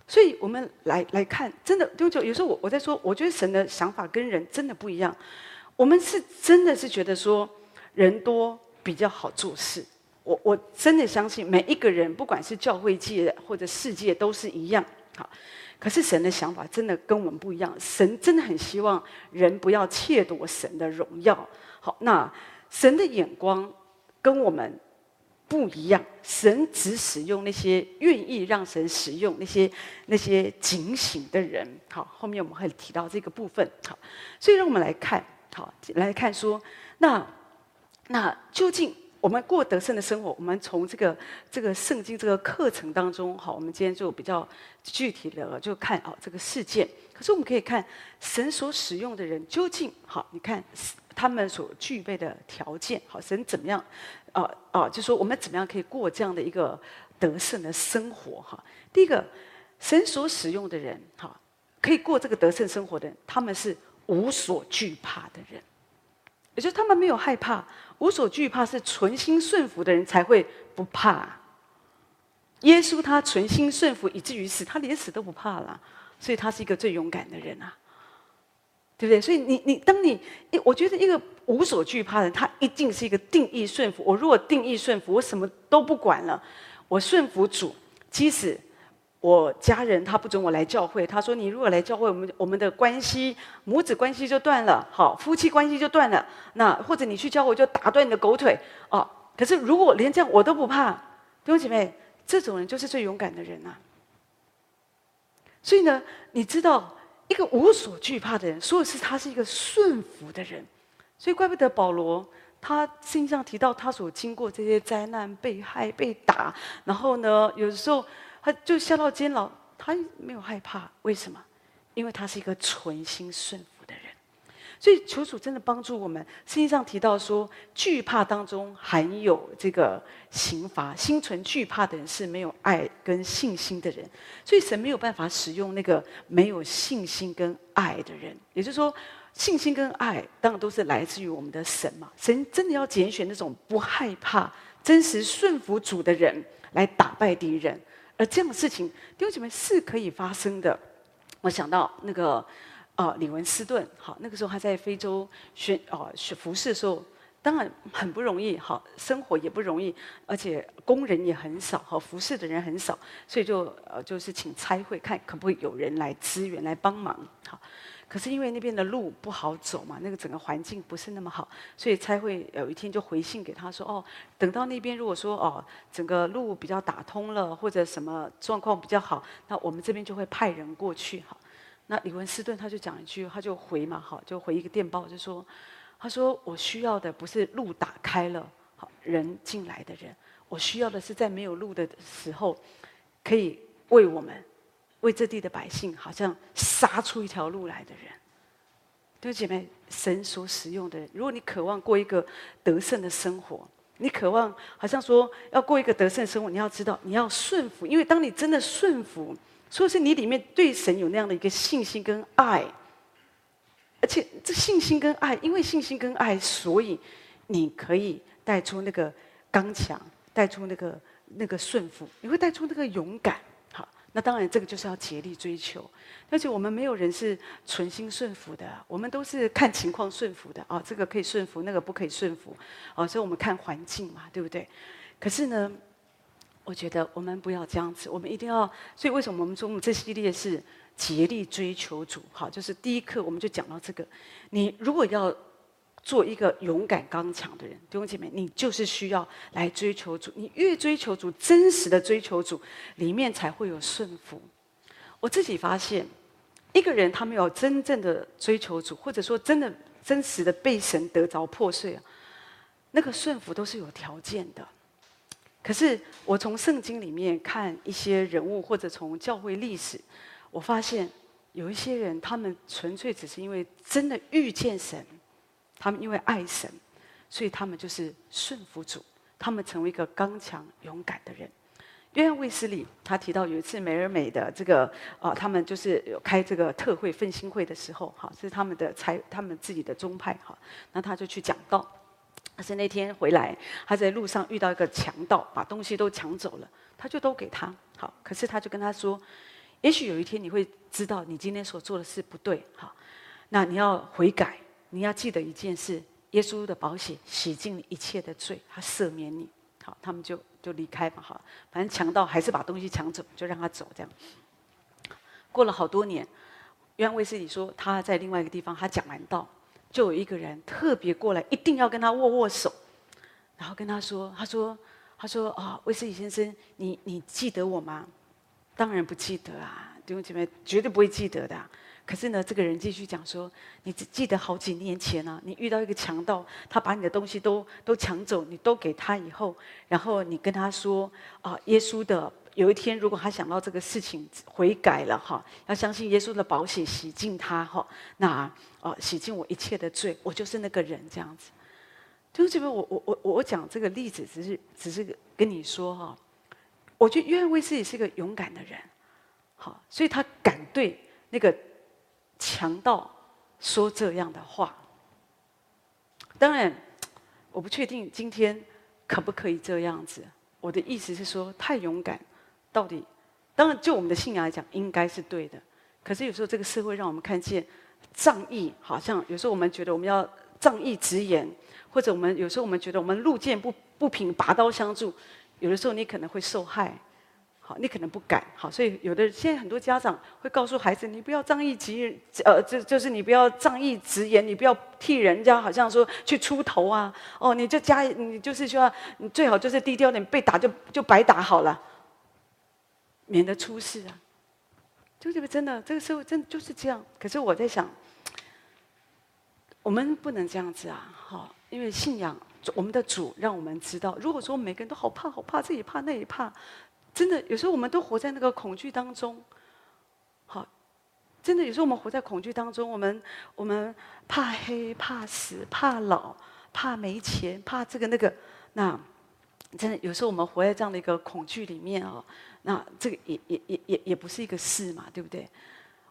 所以我们来来看，真的，就有时候我我在说，我觉得神的想法跟人真的不一样。我们是真的是觉得说，人多比较好做事。我我真的相信每一个人，不管是教会界或者世界，都是一样。好，可是神的想法真的跟我们不一样。神真的很希望人不要窃夺神的荣耀。好，那神的眼光跟我们不一样，神只使用那些愿意让神使用那些那些警醒的人。好，后面我们会提到这个部分。好，所以让我们来看，好，来看说，那那究竟我们过得胜的生活，我们从这个这个圣经这个课程当中，好，我们今天就比较具体的就看哦这个事件。可是我们可以看神所使用的人究竟，好，你看他们所具备的条件，好，神怎么样？啊、呃、啊、呃，就说我们怎么样可以过这样的一个得胜的生活？哈，第一个，神所使用的人，哈，可以过这个得胜生活的人，他们是无所惧怕的人，也就是他们没有害怕，无所惧怕是存心顺服的人才会不怕。耶稣他存心顺服，以至于死，他连死都不怕了，所以他是一个最勇敢的人啊。对不对？所以你你当你，我觉得一个无所惧怕的人，他一定是一个定义顺服。我如果定义顺服，我什么都不管了，我顺服主，即使我家人他不准我来教会，他说你如果来教会，我们我们的关系，母子关系就断了，好，夫妻关系就断了，那或者你去教会就打断你的狗腿哦。可是如果连这样我都不怕，弟兄姐妹，这种人就是最勇敢的人啊。所以呢，你知道一个无所惧怕的人，说的是他是一个顺服的人，所以怪不得保罗。他圣经上提到他所经过这些灾难，被害、被打，然后呢，有时候他就下到监牢，他没有害怕。为什么？因为他是一个存心顺服的人。所以求主真的帮助我们。圣经上提到说，惧怕当中含有这个刑罚，心存惧怕的人是没有爱跟信心的人，所以神没有办法使用那个没有信心跟爱的人。也就是说，信心跟爱当然都是来自于我们的神嘛，神真的要拣选那种不害怕、真实顺服主的人来打败敌人，而这样的事情，弟兄姐妹是可以发生的。我想到那个呃李文斯顿，好，那个时候他在非洲学啊学服侍的时候，当然很不容易，好，生活也不容易，而且工人也很少，好，服侍的人很少，所以就呃就是请差会看可不可以有人来支援来帮忙，好。可是因为那边的路不好走嘛，那个整个环境不是那么好，所以才会有一天就回信给他说：“哦，等到那边如果说哦，整个路比较打通了，或者什么状况比较好，那我们这边就会派人过去。”哈，那李文斯顿他就讲一句，他就回嘛，哈，就回一个电报，就说：“他说我需要的不是路打开了，好人进来的人，我需要的是在没有路的时候，可以为我们。”为这地的百姓，好像杀出一条路来的人，弟兄姐妹，神所使用的人。如果你渴望过一个得胜的生活，你渴望好像说要过一个得胜的生活，你要知道你要顺服，因为当你真的顺服，说是你里面对神有那样的一个信心跟爱，而且这信心跟爱，因为信心跟爱，所以你可以带出那个刚强，带出那个那个顺服，你会带出那个勇敢。那当然这个就是要竭力追求，而且我们没有人是存心顺服的，我们都是看情况顺服的，哦，这个可以顺服，那个不可以顺服，哦，所以我们看环境嘛，对不对？可是呢，我觉得我们不要这样子，我们一定要，所以为什么我们说我们这系列是竭力追求主，好，就是第一课我们就讲到这个，你如果要做一个勇敢刚强的人，弟兄姐妹，你就是需要来追求主。你越追求主，真实的追求主，里面才会有顺服。我自己发现，一个人他没有真正的追求主，或者说真的真实的被神得着破碎啊，那个顺服都是有条件的。可是我从圣经里面看一些人物，或者从教会历史，我发现有一些人，他们纯粹只是因为真的遇见神。他们因为爱神，所以他们就是顺服主，他们成为一个刚强勇敢的人。约翰卫斯理他提到有一次美而美的这个啊、呃，他们就是有开这个特会奋兴会的时候，哈，是他们的才他们自己的宗派哈，那他就去讲道，但是那天回来，他在路上遇到一个强盗，把东西都抢走了，他就都给他，好，可是他就跟他说，也许有一天你会知道你今天所做的事不对，哈，那你要悔改。你要记得一件事，耶稣的宝血洗净你一切的罪，他赦免你。好，他们就就离开吧。好，反正强盗还是把东西抢走，就让他走这样。过了好多年，约翰卫斯理说他在另外一个地方，他讲完道，就有一个人特别过来，一定要跟他握握手，然后跟他说，他说，他说啊、哦，卫斯理先生，你你记得我吗？当然不记得啊，弟兄姐妹绝对不会记得的、啊。可是呢，这个人继续讲说：“你记得好几年前啊，你遇到一个强盗，他把你的东西都都抢走，你都给他以后，然后你跟他说啊、呃，耶稣的有一天，如果他想到这个事情悔改了哈，要相信耶稣的宝血洗净他哈，那哦洗净我一切的罪，我就是那个人这样子。”就是这边我我我我讲这个例子，只是只是跟你说哈，我觉得约翰卫斯理是一个勇敢的人，好，所以他敢对那个。强盗说这样的话，当然我不确定今天可不可以这样子。我的意思是说，太勇敢，到底当然就我们的信仰来讲，应该是对的。可是有时候这个社会让我们看见仗义，好像有时候我们觉得我们要仗义直言，或者我们有时候我们觉得我们路见不不平拔刀相助。有的时候你可能会受害，好，你可能不敢，好，所以有的现在很多家长会告诉孩子，你不要仗义直，呃，就就是你不要仗义直言，你不要替人家好像说去出头啊，哦，你就家你就是说，你最好就是低调点，被打就就白打好了，免得出事啊。就这个真的，这个社会真的就是这样。可是我在想，我们不能这样子啊，好，因为信仰。我们的主让我们知道，如果说每个人都好怕好怕，这也怕那也怕，真的有时候我们都活在那个恐惧当中。好，真的有时候我们活在恐惧当中，我们我们怕黑怕死怕老怕没钱怕这个那个，那真的有时候我们活在这样的一个恐惧里面哦，那这个也也也也也不是一个事嘛，对不对？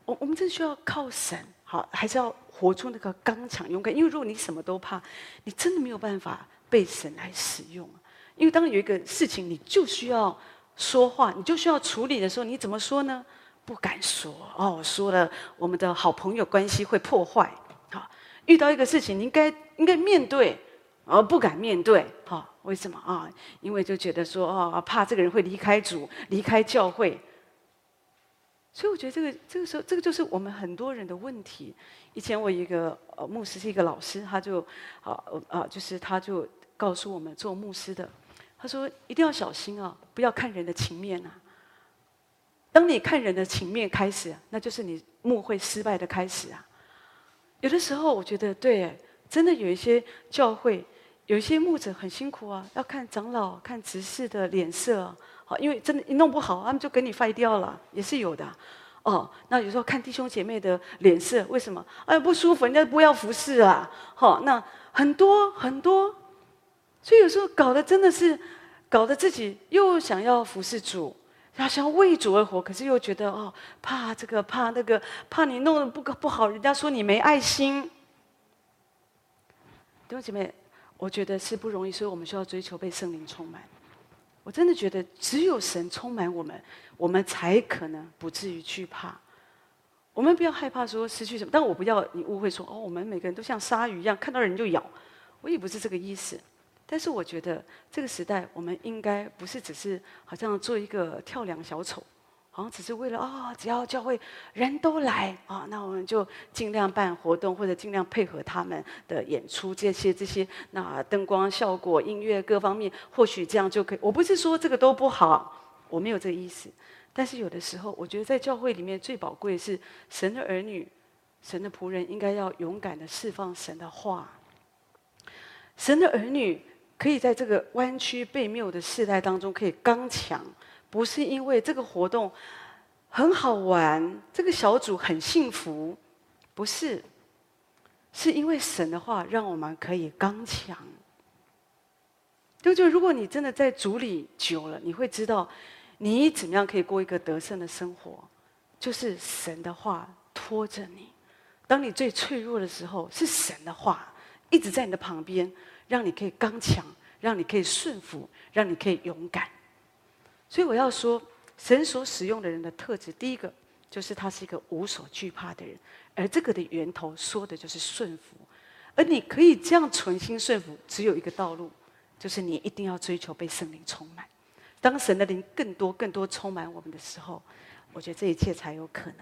我我们真的需要靠神，好，还是要活出那个刚强勇敢。因为如果你什么都怕，你真的没有办法被神来使用。因为当有一个事情你就需要说话，你就需要处理的时候，你怎么说呢？不敢说哦，我说了我们的好朋友关系会破坏。好，遇到一个事情你应该应该面对，而不敢面对。好，为什么啊？因为就觉得说哦，怕这个人会离开主离开教会。所以我觉得这个这个时候，这个就是我们很多人的问题。以前我一个呃牧师是一个老师，他就啊啊就是他就告诉我们做牧师的，他说一定要小心啊，不要看人的情面啊。当你看人的情面开始，那就是你牧会失败的开始啊。有的时候我觉得对，真的有一些教会，有一些牧者很辛苦啊，要看长老看执事的脸色啊。因为真的弄不好他们就给你废掉了，也是有的哦。那有时候看弟兄姐妹的脸色，为什么哎不舒服，人家不要服侍啊。好、哦，那很多很多，所以有时候搞得真的是搞得自己又想要服侍主，然后想要为主而活，可是又觉得哦怕这个怕那个，怕你弄得不不好，人家说你没爱心。弟兄姐妹，我觉得是不容易，所以我们需要追求被圣灵充满。我真的觉得只有神充满我们，我们才可能不至于惧怕。我们不要害怕说失去什么，但我不要你误会说哦，我们每个人都像鲨鱼一样看到人就咬，我也不是这个意思。但是我觉得这个时代我们应该不是只是好像做一个跳梁小丑，好像只是为了啊、哦，只要教会人都来啊、哦，那我们就尽量办活动，或者尽量配合他们的演出，这些这些，那灯光效果、音乐各方面，或许这样就可以。我不是说这个都不好，我没有这个意思。但是有的时候，我觉得在教会里面最宝贵的是神的儿女、神的仆人应该要勇敢的释放神的话。神的儿女可以在这个弯曲悖谬的世代当中，可以刚强。不是因为这个活动很好玩，这个小组很幸福，不是，是因为神的话让我们可以刚强。就就如果你真的在主里久了，你会知道你怎么样可以过一个得胜的生活，就是神的话拖着你。当你最脆弱的时候，是神的话一直在你的旁边，让你可以刚强，让你可以顺服，让你可以勇敢。所以我要说，神所使用的人的特质，第一个就是他是一个无所惧怕的人，而这个的源头说的就是顺服。而你可以这样存心顺服，只有一个道路，就是你一定要追求被圣灵充满。当神的灵更多更多充满我们的时候，我觉得这一切才有可能。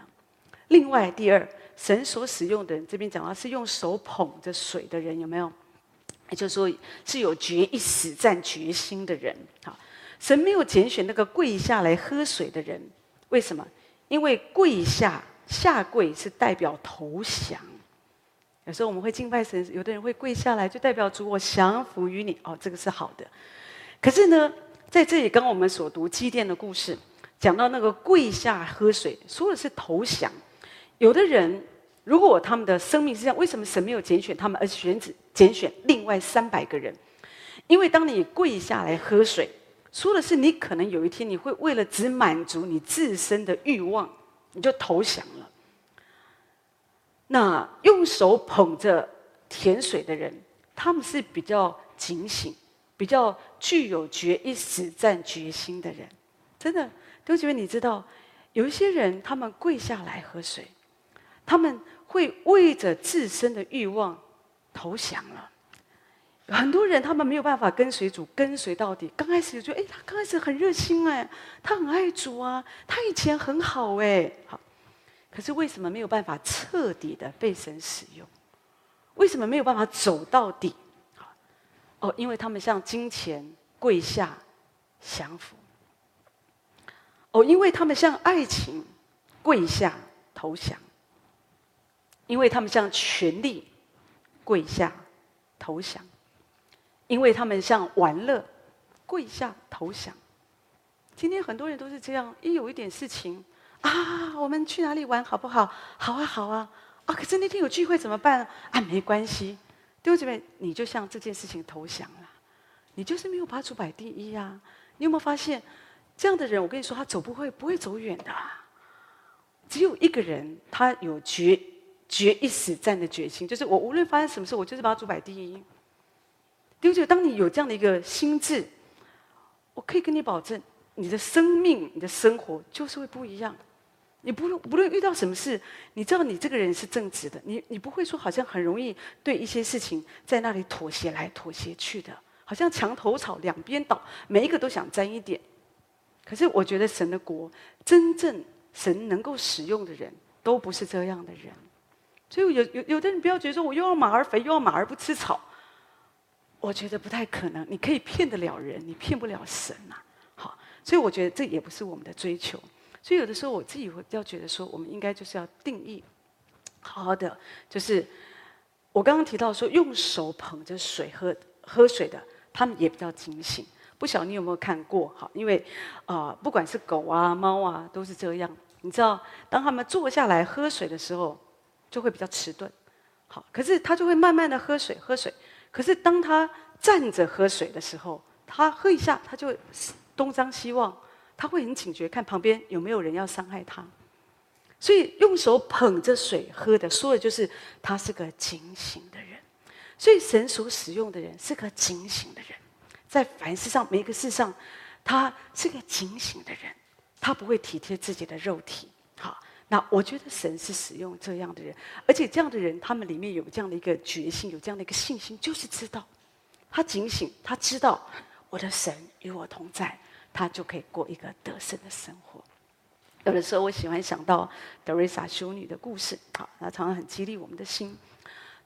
另外，第二，神所使用的人，这边讲到是用手捧着水的人，有没有？也就是说，是有决一死战决心的人。好。神没有拣选那个跪下来喝水的人，为什么？因为跪下下跪是代表投降。有时候我们会敬拜神，有的人会跪下来，就代表主我降服于你，哦，这个是好的。可是呢，在这里刚刚我们所读基甸的故事，讲到那个跪下喝水，说的是投降。有的人如果他们的生命是这样，为什么神没有拣选他们，而选择拣选另外三百个人？因为当你跪下来喝水，说的是你可能有一天你会为了只满足你自身的欲望，你就投降了。那用手捧着甜水的人，他们是比较警醒，比较具有决一死战决心的人。真的，弟兄姐妹，你知道有一些人他们跪下来喝水，他们会为着自身的欲望投降了。很多人他们没有办法跟随主，跟随到底。刚开始就哎，他刚开始很热心哎，他很爱主啊，他以前很好哎，好。可是为什么没有办法彻底的被神使用？为什么没有办法走到底？好，哦，因为他们向金钱跪下降服。哦，因为他们向爱情跪下投降。因为他们向权力跪下投降。因为他们像玩乐跪下投降。今天很多人都是这样，一有一点事情啊，我们去哪里玩好不好？好啊，好啊，啊，可是那天有聚会怎么办啊？啊，没关系，弟兄姐妹，你就像这件事情投降了，你就是没有把主摆第一啊！你有没有发现，这样的人，我跟你说，他走不会不会走远的啊。只有一个人，他有决决一死战的决心，就是我无论发生什么事，我就是把主摆第一。对不对？当你有这样的一个心智，我可以跟你保证，你的生命、你的生活就是会不一样。你不论不论遇到什么事，你知道你这个人是正直的，你你不会说好像很容易对一些事情在那里妥协来妥协去的，好像墙头草两边倒，每一个都想沾一点。可是我觉得神的国，真正神能够使用的人，都不是这样的人。所以有有有的人不要觉得说我又要马儿肥，又要马儿不吃草。我觉得不太可能，你可以骗得了人，你骗不了神呐、啊。好，所以我觉得这也不是我们的追求。所以有的时候我自己会要觉得说，我们应该就是要定义，好好的，就是我刚刚提到说，用手捧着水喝喝水的，他们也比较警醒。不晓得你有没有看过？好，因为啊、呃，不管是狗啊、猫啊，都是这样。你知道，当他们坐下来喝水的时候，就会比较迟钝。好，可是他就会慢慢的喝水，喝水。可是当他站着喝水的时候，他喝一下，他就东张西望，他会很警觉，看旁边有没有人要伤害他。所以用手捧着水喝的，说的就是他是个警醒的人。所以神所使用的人是个警醒的人，在凡事上每一个事上，他是个警醒的人，他不会体贴自己的肉体。好，那我觉得神是使用这样的人，而且这样的人他们里面有这样的一个决心，有这样的一个信心，就是知道他警醒，他知道我的神与我同在，他就可以过一个得胜的生活。有的时候我喜欢想到德瑞莎修女的故事，好，她常常很激励我们的心。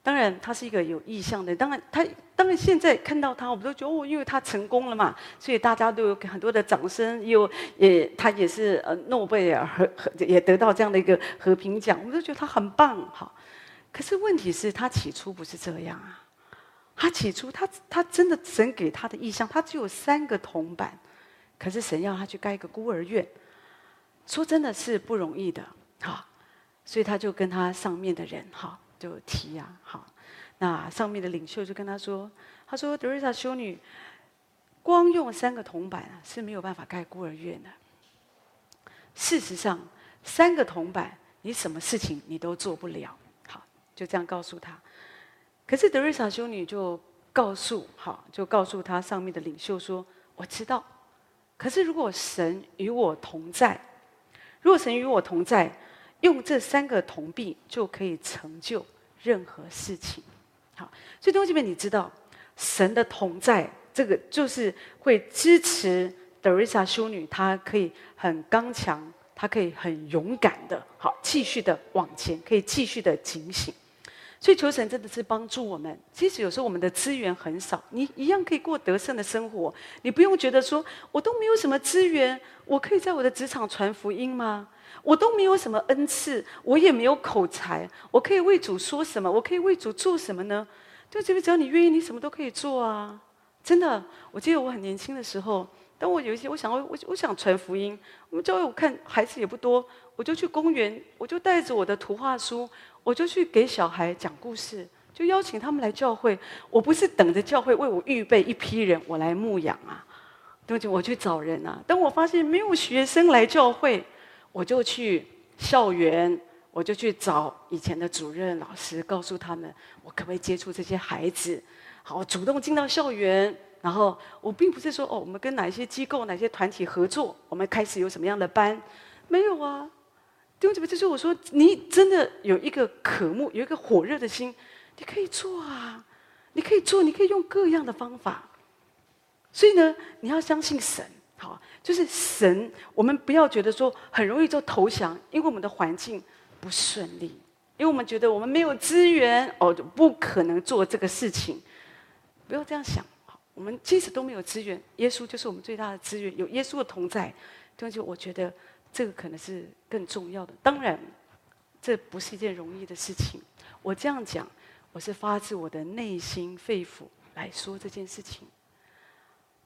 当然她是一个有意向的，当然她当然现在看到她，我们都觉得哦，因为她成功了嘛，所以大家都有很多的掌声，又也她也是呃诺贝尔和也得到这样的一个和平奖，我们都觉得她很棒。好，可是问题是她起初不是这样啊，她起初她她真的神给她的意向，她只有三个铜板。可是神要他去盖一个孤儿院，说真的是不容易的，哈。所以他就跟他上面的人，哈，就提啊，哈。那上面的领袖就跟他说，他说德瑞莎修女，光用三个铜板是没有办法盖孤儿院的。事实上，三个铜板你什么事情你都做不了，好，就这样告诉他。可是德瑞莎修女就告诉，好，就告诉他上面的领袖说，我知道。可是如果神与我同在，如果神与我同在，用这三个铜币就可以成就任何事情。好，所以弟兄姐妹，你知道神的同在，这个就是会支持德瑞莎修女，她可以很刚强，她可以很勇敢的，好，继续的往前，可以继续的警醒。所以求神真的是帮助我们，即使有时候我们的资源很少，你一样可以过得胜的生活。你不用觉得说我都没有什么资源，我可以在我的职场传福音吗？我都没有什么恩赐，我也没有口才，我可以为主说什么？我可以为主做什么呢？就这边只要你愿意，你什么都可以做啊！真的，我记得我很年轻的时候，当我有一些我想我我想传福音，我们教会我看孩子也不多，我就去公园，我就带着我的图画书。我就去给小孩讲故事，就邀请他们来教会。我不是等着教会为我预备一批人，我来牧养啊，对不对？我去找人啊。当我发现没有学生来教会，我就去校园，我就去找以前的主任老师，告诉他们我可不可以接触这些孩子。好，我主动进到校园，然后我并不是说哦，我们跟哪些机构、哪些团体合作，我们开始有什么样的班，没有啊。弟兄姐妹，这就是我说，你真的有一个渴慕，有一个火热的心，你可以做啊，你可以做，你可以用各样的方法。所以呢，你要相信神。好，就是神，我们不要觉得说很容易就投降，因为我们的环境不顺利，因为我们觉得我们没有资源，哦，不可能做这个事情。不要这样想。好，我们即使都没有资源，耶稣就是我们最大的资源，有耶稣的同在。所以我觉得这个可能是更重要的。当然，这不是一件容易的事情。我这样讲，我是发自我的内心肺腑来说这件事情。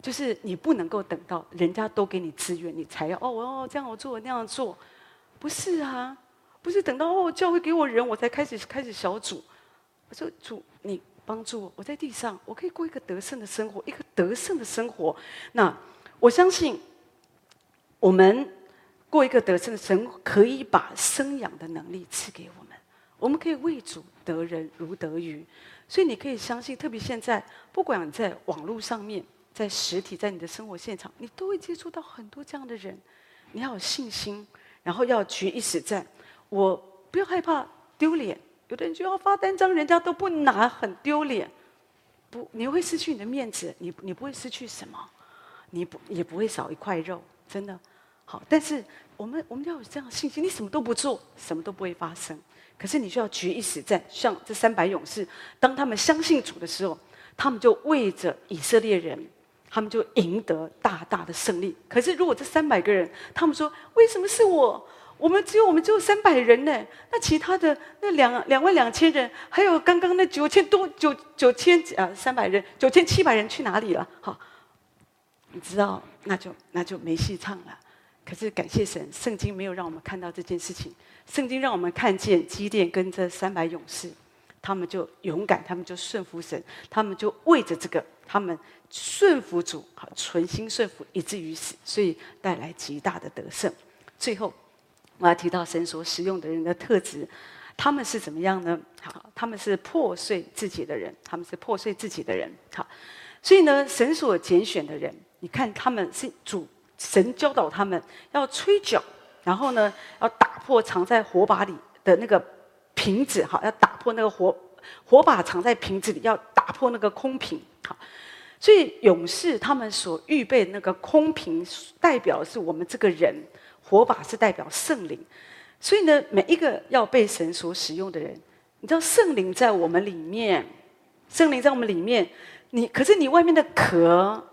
就是你不能够等到人家都给你资源，你才要哦，我哦这样我做，那样做，不是啊，不是等到哦教会给我人，我才开始开始小组。我说主，你帮助我，我在地上我可以过一个得胜的生活，一个得胜的生活。那我相信，我们过一个得胜的生活，可以把生养的能力赐给我们，我们可以为主得人如得鱼。所以你可以相信，特别现在，不管你在网络上面。在实体，在你的生活现场，你都会接触到很多这样的人。你要有信心，然后要决一死战。我不要害怕丢脸，有的人就要发单张，人家都不拿，很丢脸。不，你会失去你的面子，你你不会失去什么，你不也不会少一块肉，真的。好，但是我们我们要有这样的信心，你什么都不做，什么都不会发生。可是你需要决一死战，像这三百勇士，当他们相信主的时候，他们就为着以色列人。他们就赢得大大的胜利。可是如果这三百个人，他们说为什么是我？我们只有我们只有三百人呢？那其他的那两两万两千人，还有刚刚那九千多九九千啊三百人九千七百人去哪里了？好，你知道，那就那就没戏唱了。可是感谢神，圣经没有让我们看到这件事情。圣经让我们看见基甸跟这三百勇士，他们就勇敢，他们就顺服神，他们就为着这个。他们顺服主，好，存心顺服，以至于死，所以带来极大的得胜。最后，我要提到神所使用的人的特质，他们是怎么样呢？好，他们是破碎自己的人，他们是破碎自己的人。好，所以呢，神所拣选的人，你看他们是主，神教导他们要吹角，然后呢，要打破藏在火把里的那个瓶子，好，要打破那个火火把藏在瓶子里，要打破那个空瓶。好，所以勇士他们所预备那个空瓶，代表是我们这个人；火把是代表圣灵。所以呢，每一个要被神所使用的人，你知道圣灵在我们里面，圣灵在我们里面。你可是你外面的壳，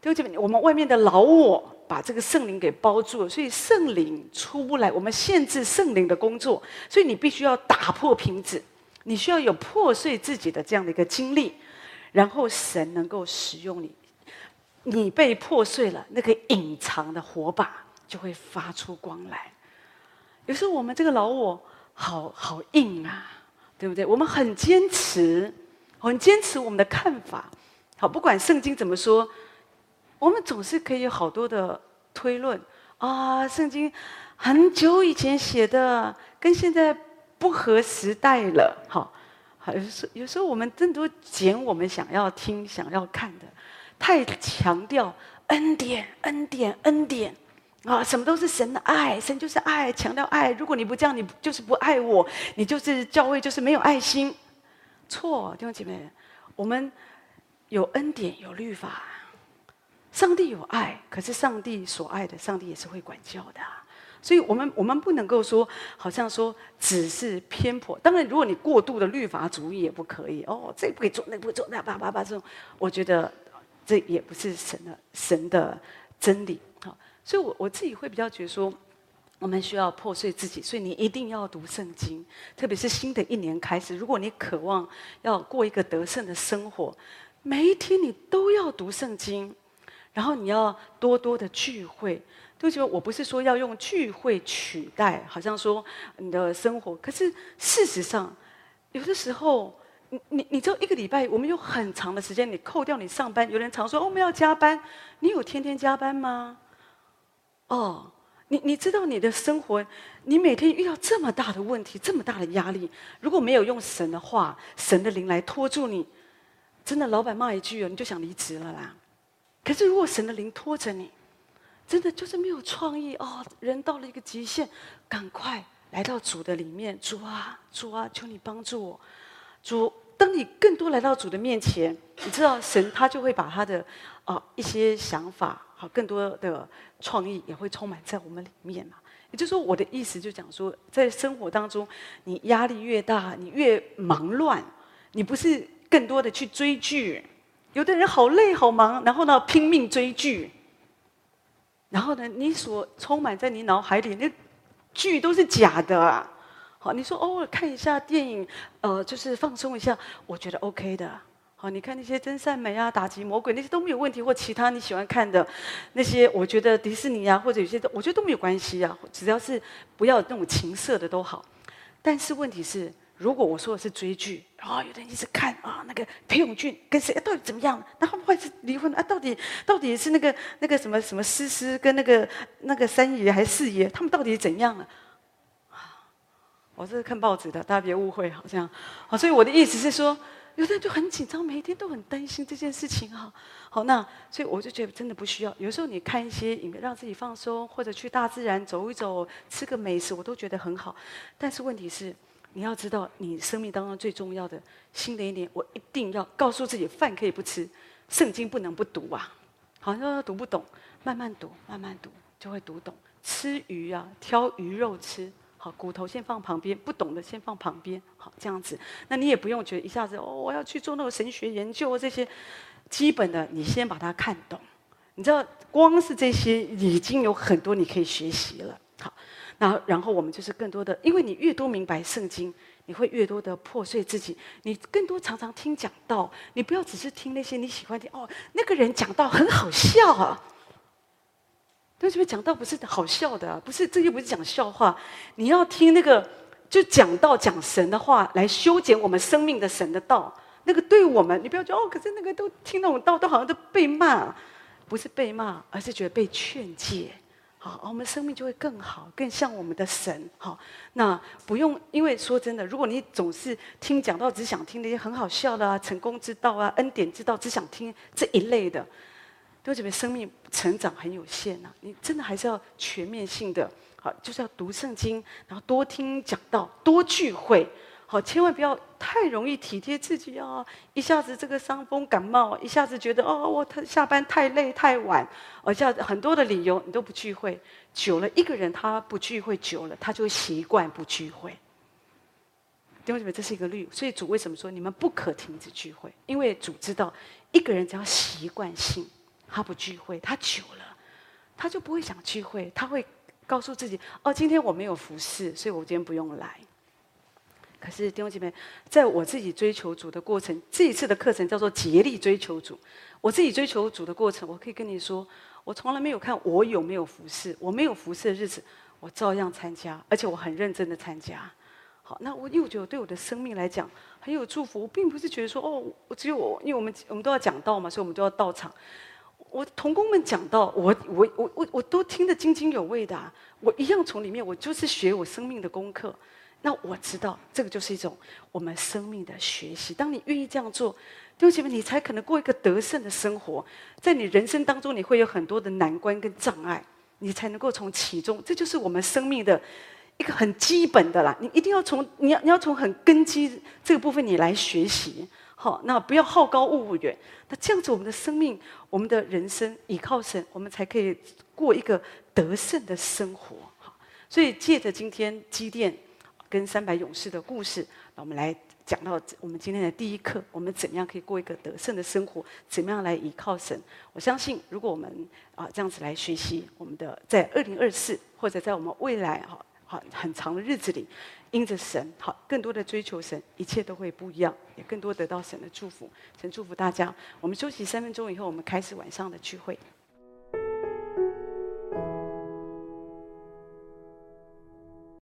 对不对？我们外面的老我把这个圣灵给包住了，所以圣灵出不来。我们限制圣灵的工作，所以你必须要打破瓶子，你需要有破碎自己的这样的一个经历。然后神能够使用你，你被破碎了，那个隐藏的火把就会发出光来。有时候我们这个老我好好硬啊，对不对？我们很坚持，很坚持我们的看法。好，不管圣经怎么说，我们总是可以有好多的推论啊。圣经很久以前写的，跟现在不合时代了。好。有时候我们真的捡我们想要听想要看的，太强调恩典恩典恩典啊，什么都是神的爱，神就是爱，强调爱，如果你不这样，你就是不爱我，你就是教会就是没有爱心。错，弟兄姐妹，我们有恩典有律法，上帝有爱，可是上帝所爱的，上帝也是会管教的。所以我们我们不能够说，好像说只是偏颇。当然，如果你过度的律法主义也不可以哦，这不可以做，那不可以做，那叭叭叭这种，我觉得这也不是神的神的真理。好，所以我我自己会比较觉得说，我们需要破碎自己。所以你一定要读圣经，特别是新的一年开始，如果你渴望要过一个得胜的生活，每一天你都要读圣经，然后你要多多的聚会。就觉得我不是说要用聚会取代，好像说你的生活。可是事实上，有的时候，你你你知道一个礼拜，我们有很长的时间，你扣掉你上班。有人常说哦，我们要加班，你有天天加班吗？哦，你你知道你的生活，你每天遇到这么大的问题，这么大的压力，如果没有用神的话、神的灵来托住你，真的老板骂一句哦，你就想离职了啦。可是如果神的灵拖着你，真的就是没有创意哦！人到了一个极限，赶快来到主的里面，主啊，主啊，求你帮助我！主，当你更多来到主的面前，你知道神他就会把他的啊、呃、一些想法，好更多的创意也会充满在我们里面嘛。也就是说，我的意思就讲说，在生活当中，你压力越大，你越忙乱，你不是更多的去追剧。有的人好累好忙，然后呢拼命追剧，然后呢你所充满在你脑海里那剧都是假的、啊。好，你说偶尔看一下电影，呃，就是放松一下，我觉得 OK 的。好，你看那些真善美啊、打击魔鬼那些都没有问题，或其他你喜欢看的那些，我觉得迪士尼啊，或者有些，我觉得都没有关系啊，只要是不要那种情色的都好。但是问题是，如果我说的是追剧，啊、哦，有的人一直看啊、哦，那个裴勇俊跟谁、啊、到底怎么样？那他们会是离婚啊？到底到底是那个那个什么什么思思跟那个那个三爷还是四爷，他们到底怎样了、啊？我是看报纸的，大家别误会，好像，好，所以我的意思是说，有的人就很紧张，每一天都很担心这件事情哈。好，那所以我就觉得真的不需要。有时候你看一些影片，让自己放松，或者去大自然走一走，吃个美食，我都觉得很好。但是问题是，你要知道，你生命当中最重要的，新的一年，我一定要告诉自己，饭可以不吃，圣经不能不读啊。好像读不懂，慢慢读，慢慢读，就会读懂。吃鱼啊，挑鱼肉吃。好，骨头先放旁边，不懂的先放旁边，好，这样子。那你也不用觉得一下子哦，我要去做那种神学研究这些，基本的你先把它看懂。你知道，光是这些已经有很多你可以学习了。好，那然后我们就是更多的，因为你越多明白圣经，你会越多的破碎自己，你更多常常听讲道，你不要只是听那些你喜欢听哦，那个人讲道很好笑啊。为什么讲道不是好笑的、啊？不是，这又不是讲笑话。你要听那个，就讲道讲神的话，来修剪我们生命的神的道。那个对我们，你不要觉得哦，可是那个都听那种道，都好像都被骂，不是被骂，而是觉得被劝诫。好，我们生命就会更好，更像我们的神。好，那不用，因为说真的，如果你总是听讲道，只想听那些很好笑的啊、成功之道啊、恩典之道，只想听这一类的。对，这边生命成长很有限呐、啊，你真的还是要全面性的，好，就是要读圣经，然后多听讲道，多聚会，好，千万不要太容易体贴自己啊！一下子这个伤风感冒，一下子觉得哦，我下班太累太晚，而且很多的理由你都不聚会，久了一个人他不聚会久了，他就会习惯不聚会。弟兄姐妹，这是一个律，所以主为什么说你们不可停止聚会？因为主知道，一个人只要习惯性。他不聚会，他久了，他就不会想聚会。他会告诉自己：“哦，今天我没有服侍，所以我今天不用来。”可是弟兄姐妹，在我自己追求主的过程，这一次的课程叫做“竭力追求主”。我自己追求主的过程，我可以跟你说，我从来没有看我有没有服侍，我没有服侍的日子，我照样参加，而且我很认真的参加。好，那我又觉得对我的生命来讲很有祝福。我并不是觉得说哦，我只有我，因为我们我们都要讲道嘛，所以我们都要到场。我同工们讲到我，我我我我都听得津津有味的、啊，我一样从里面，我就是学我生命的功课。那我知道这个就是一种我们生命的学习。当你愿意这样做，弟兄姐妹，你才可能过一个得胜的生活。在你人生当中，你会有很多的难关跟障碍，你才能够从其中。这就是我们生命的一个很基本的啦。你一定要从你要你要从很根基这个部分你来学习。好，那不要好高骛远。那这样子，我们的生命、我们的人生倚靠神，我们才可以过一个得胜的生活。好，所以借着今天基甸跟三百勇士的故事，那我们来讲到我们今天的第一课：我们怎么样可以过一个得胜的生活？怎么样来倚靠神？我相信，如果我们啊这样子来学习，我们的在二零二四或者在我们未来哈好很长的日子里。因着神，好，更多的追求神，一切都会不一样，也更多得到神的祝福。神祝福大家。我们休息三分钟以后，我们开始晚上的聚会。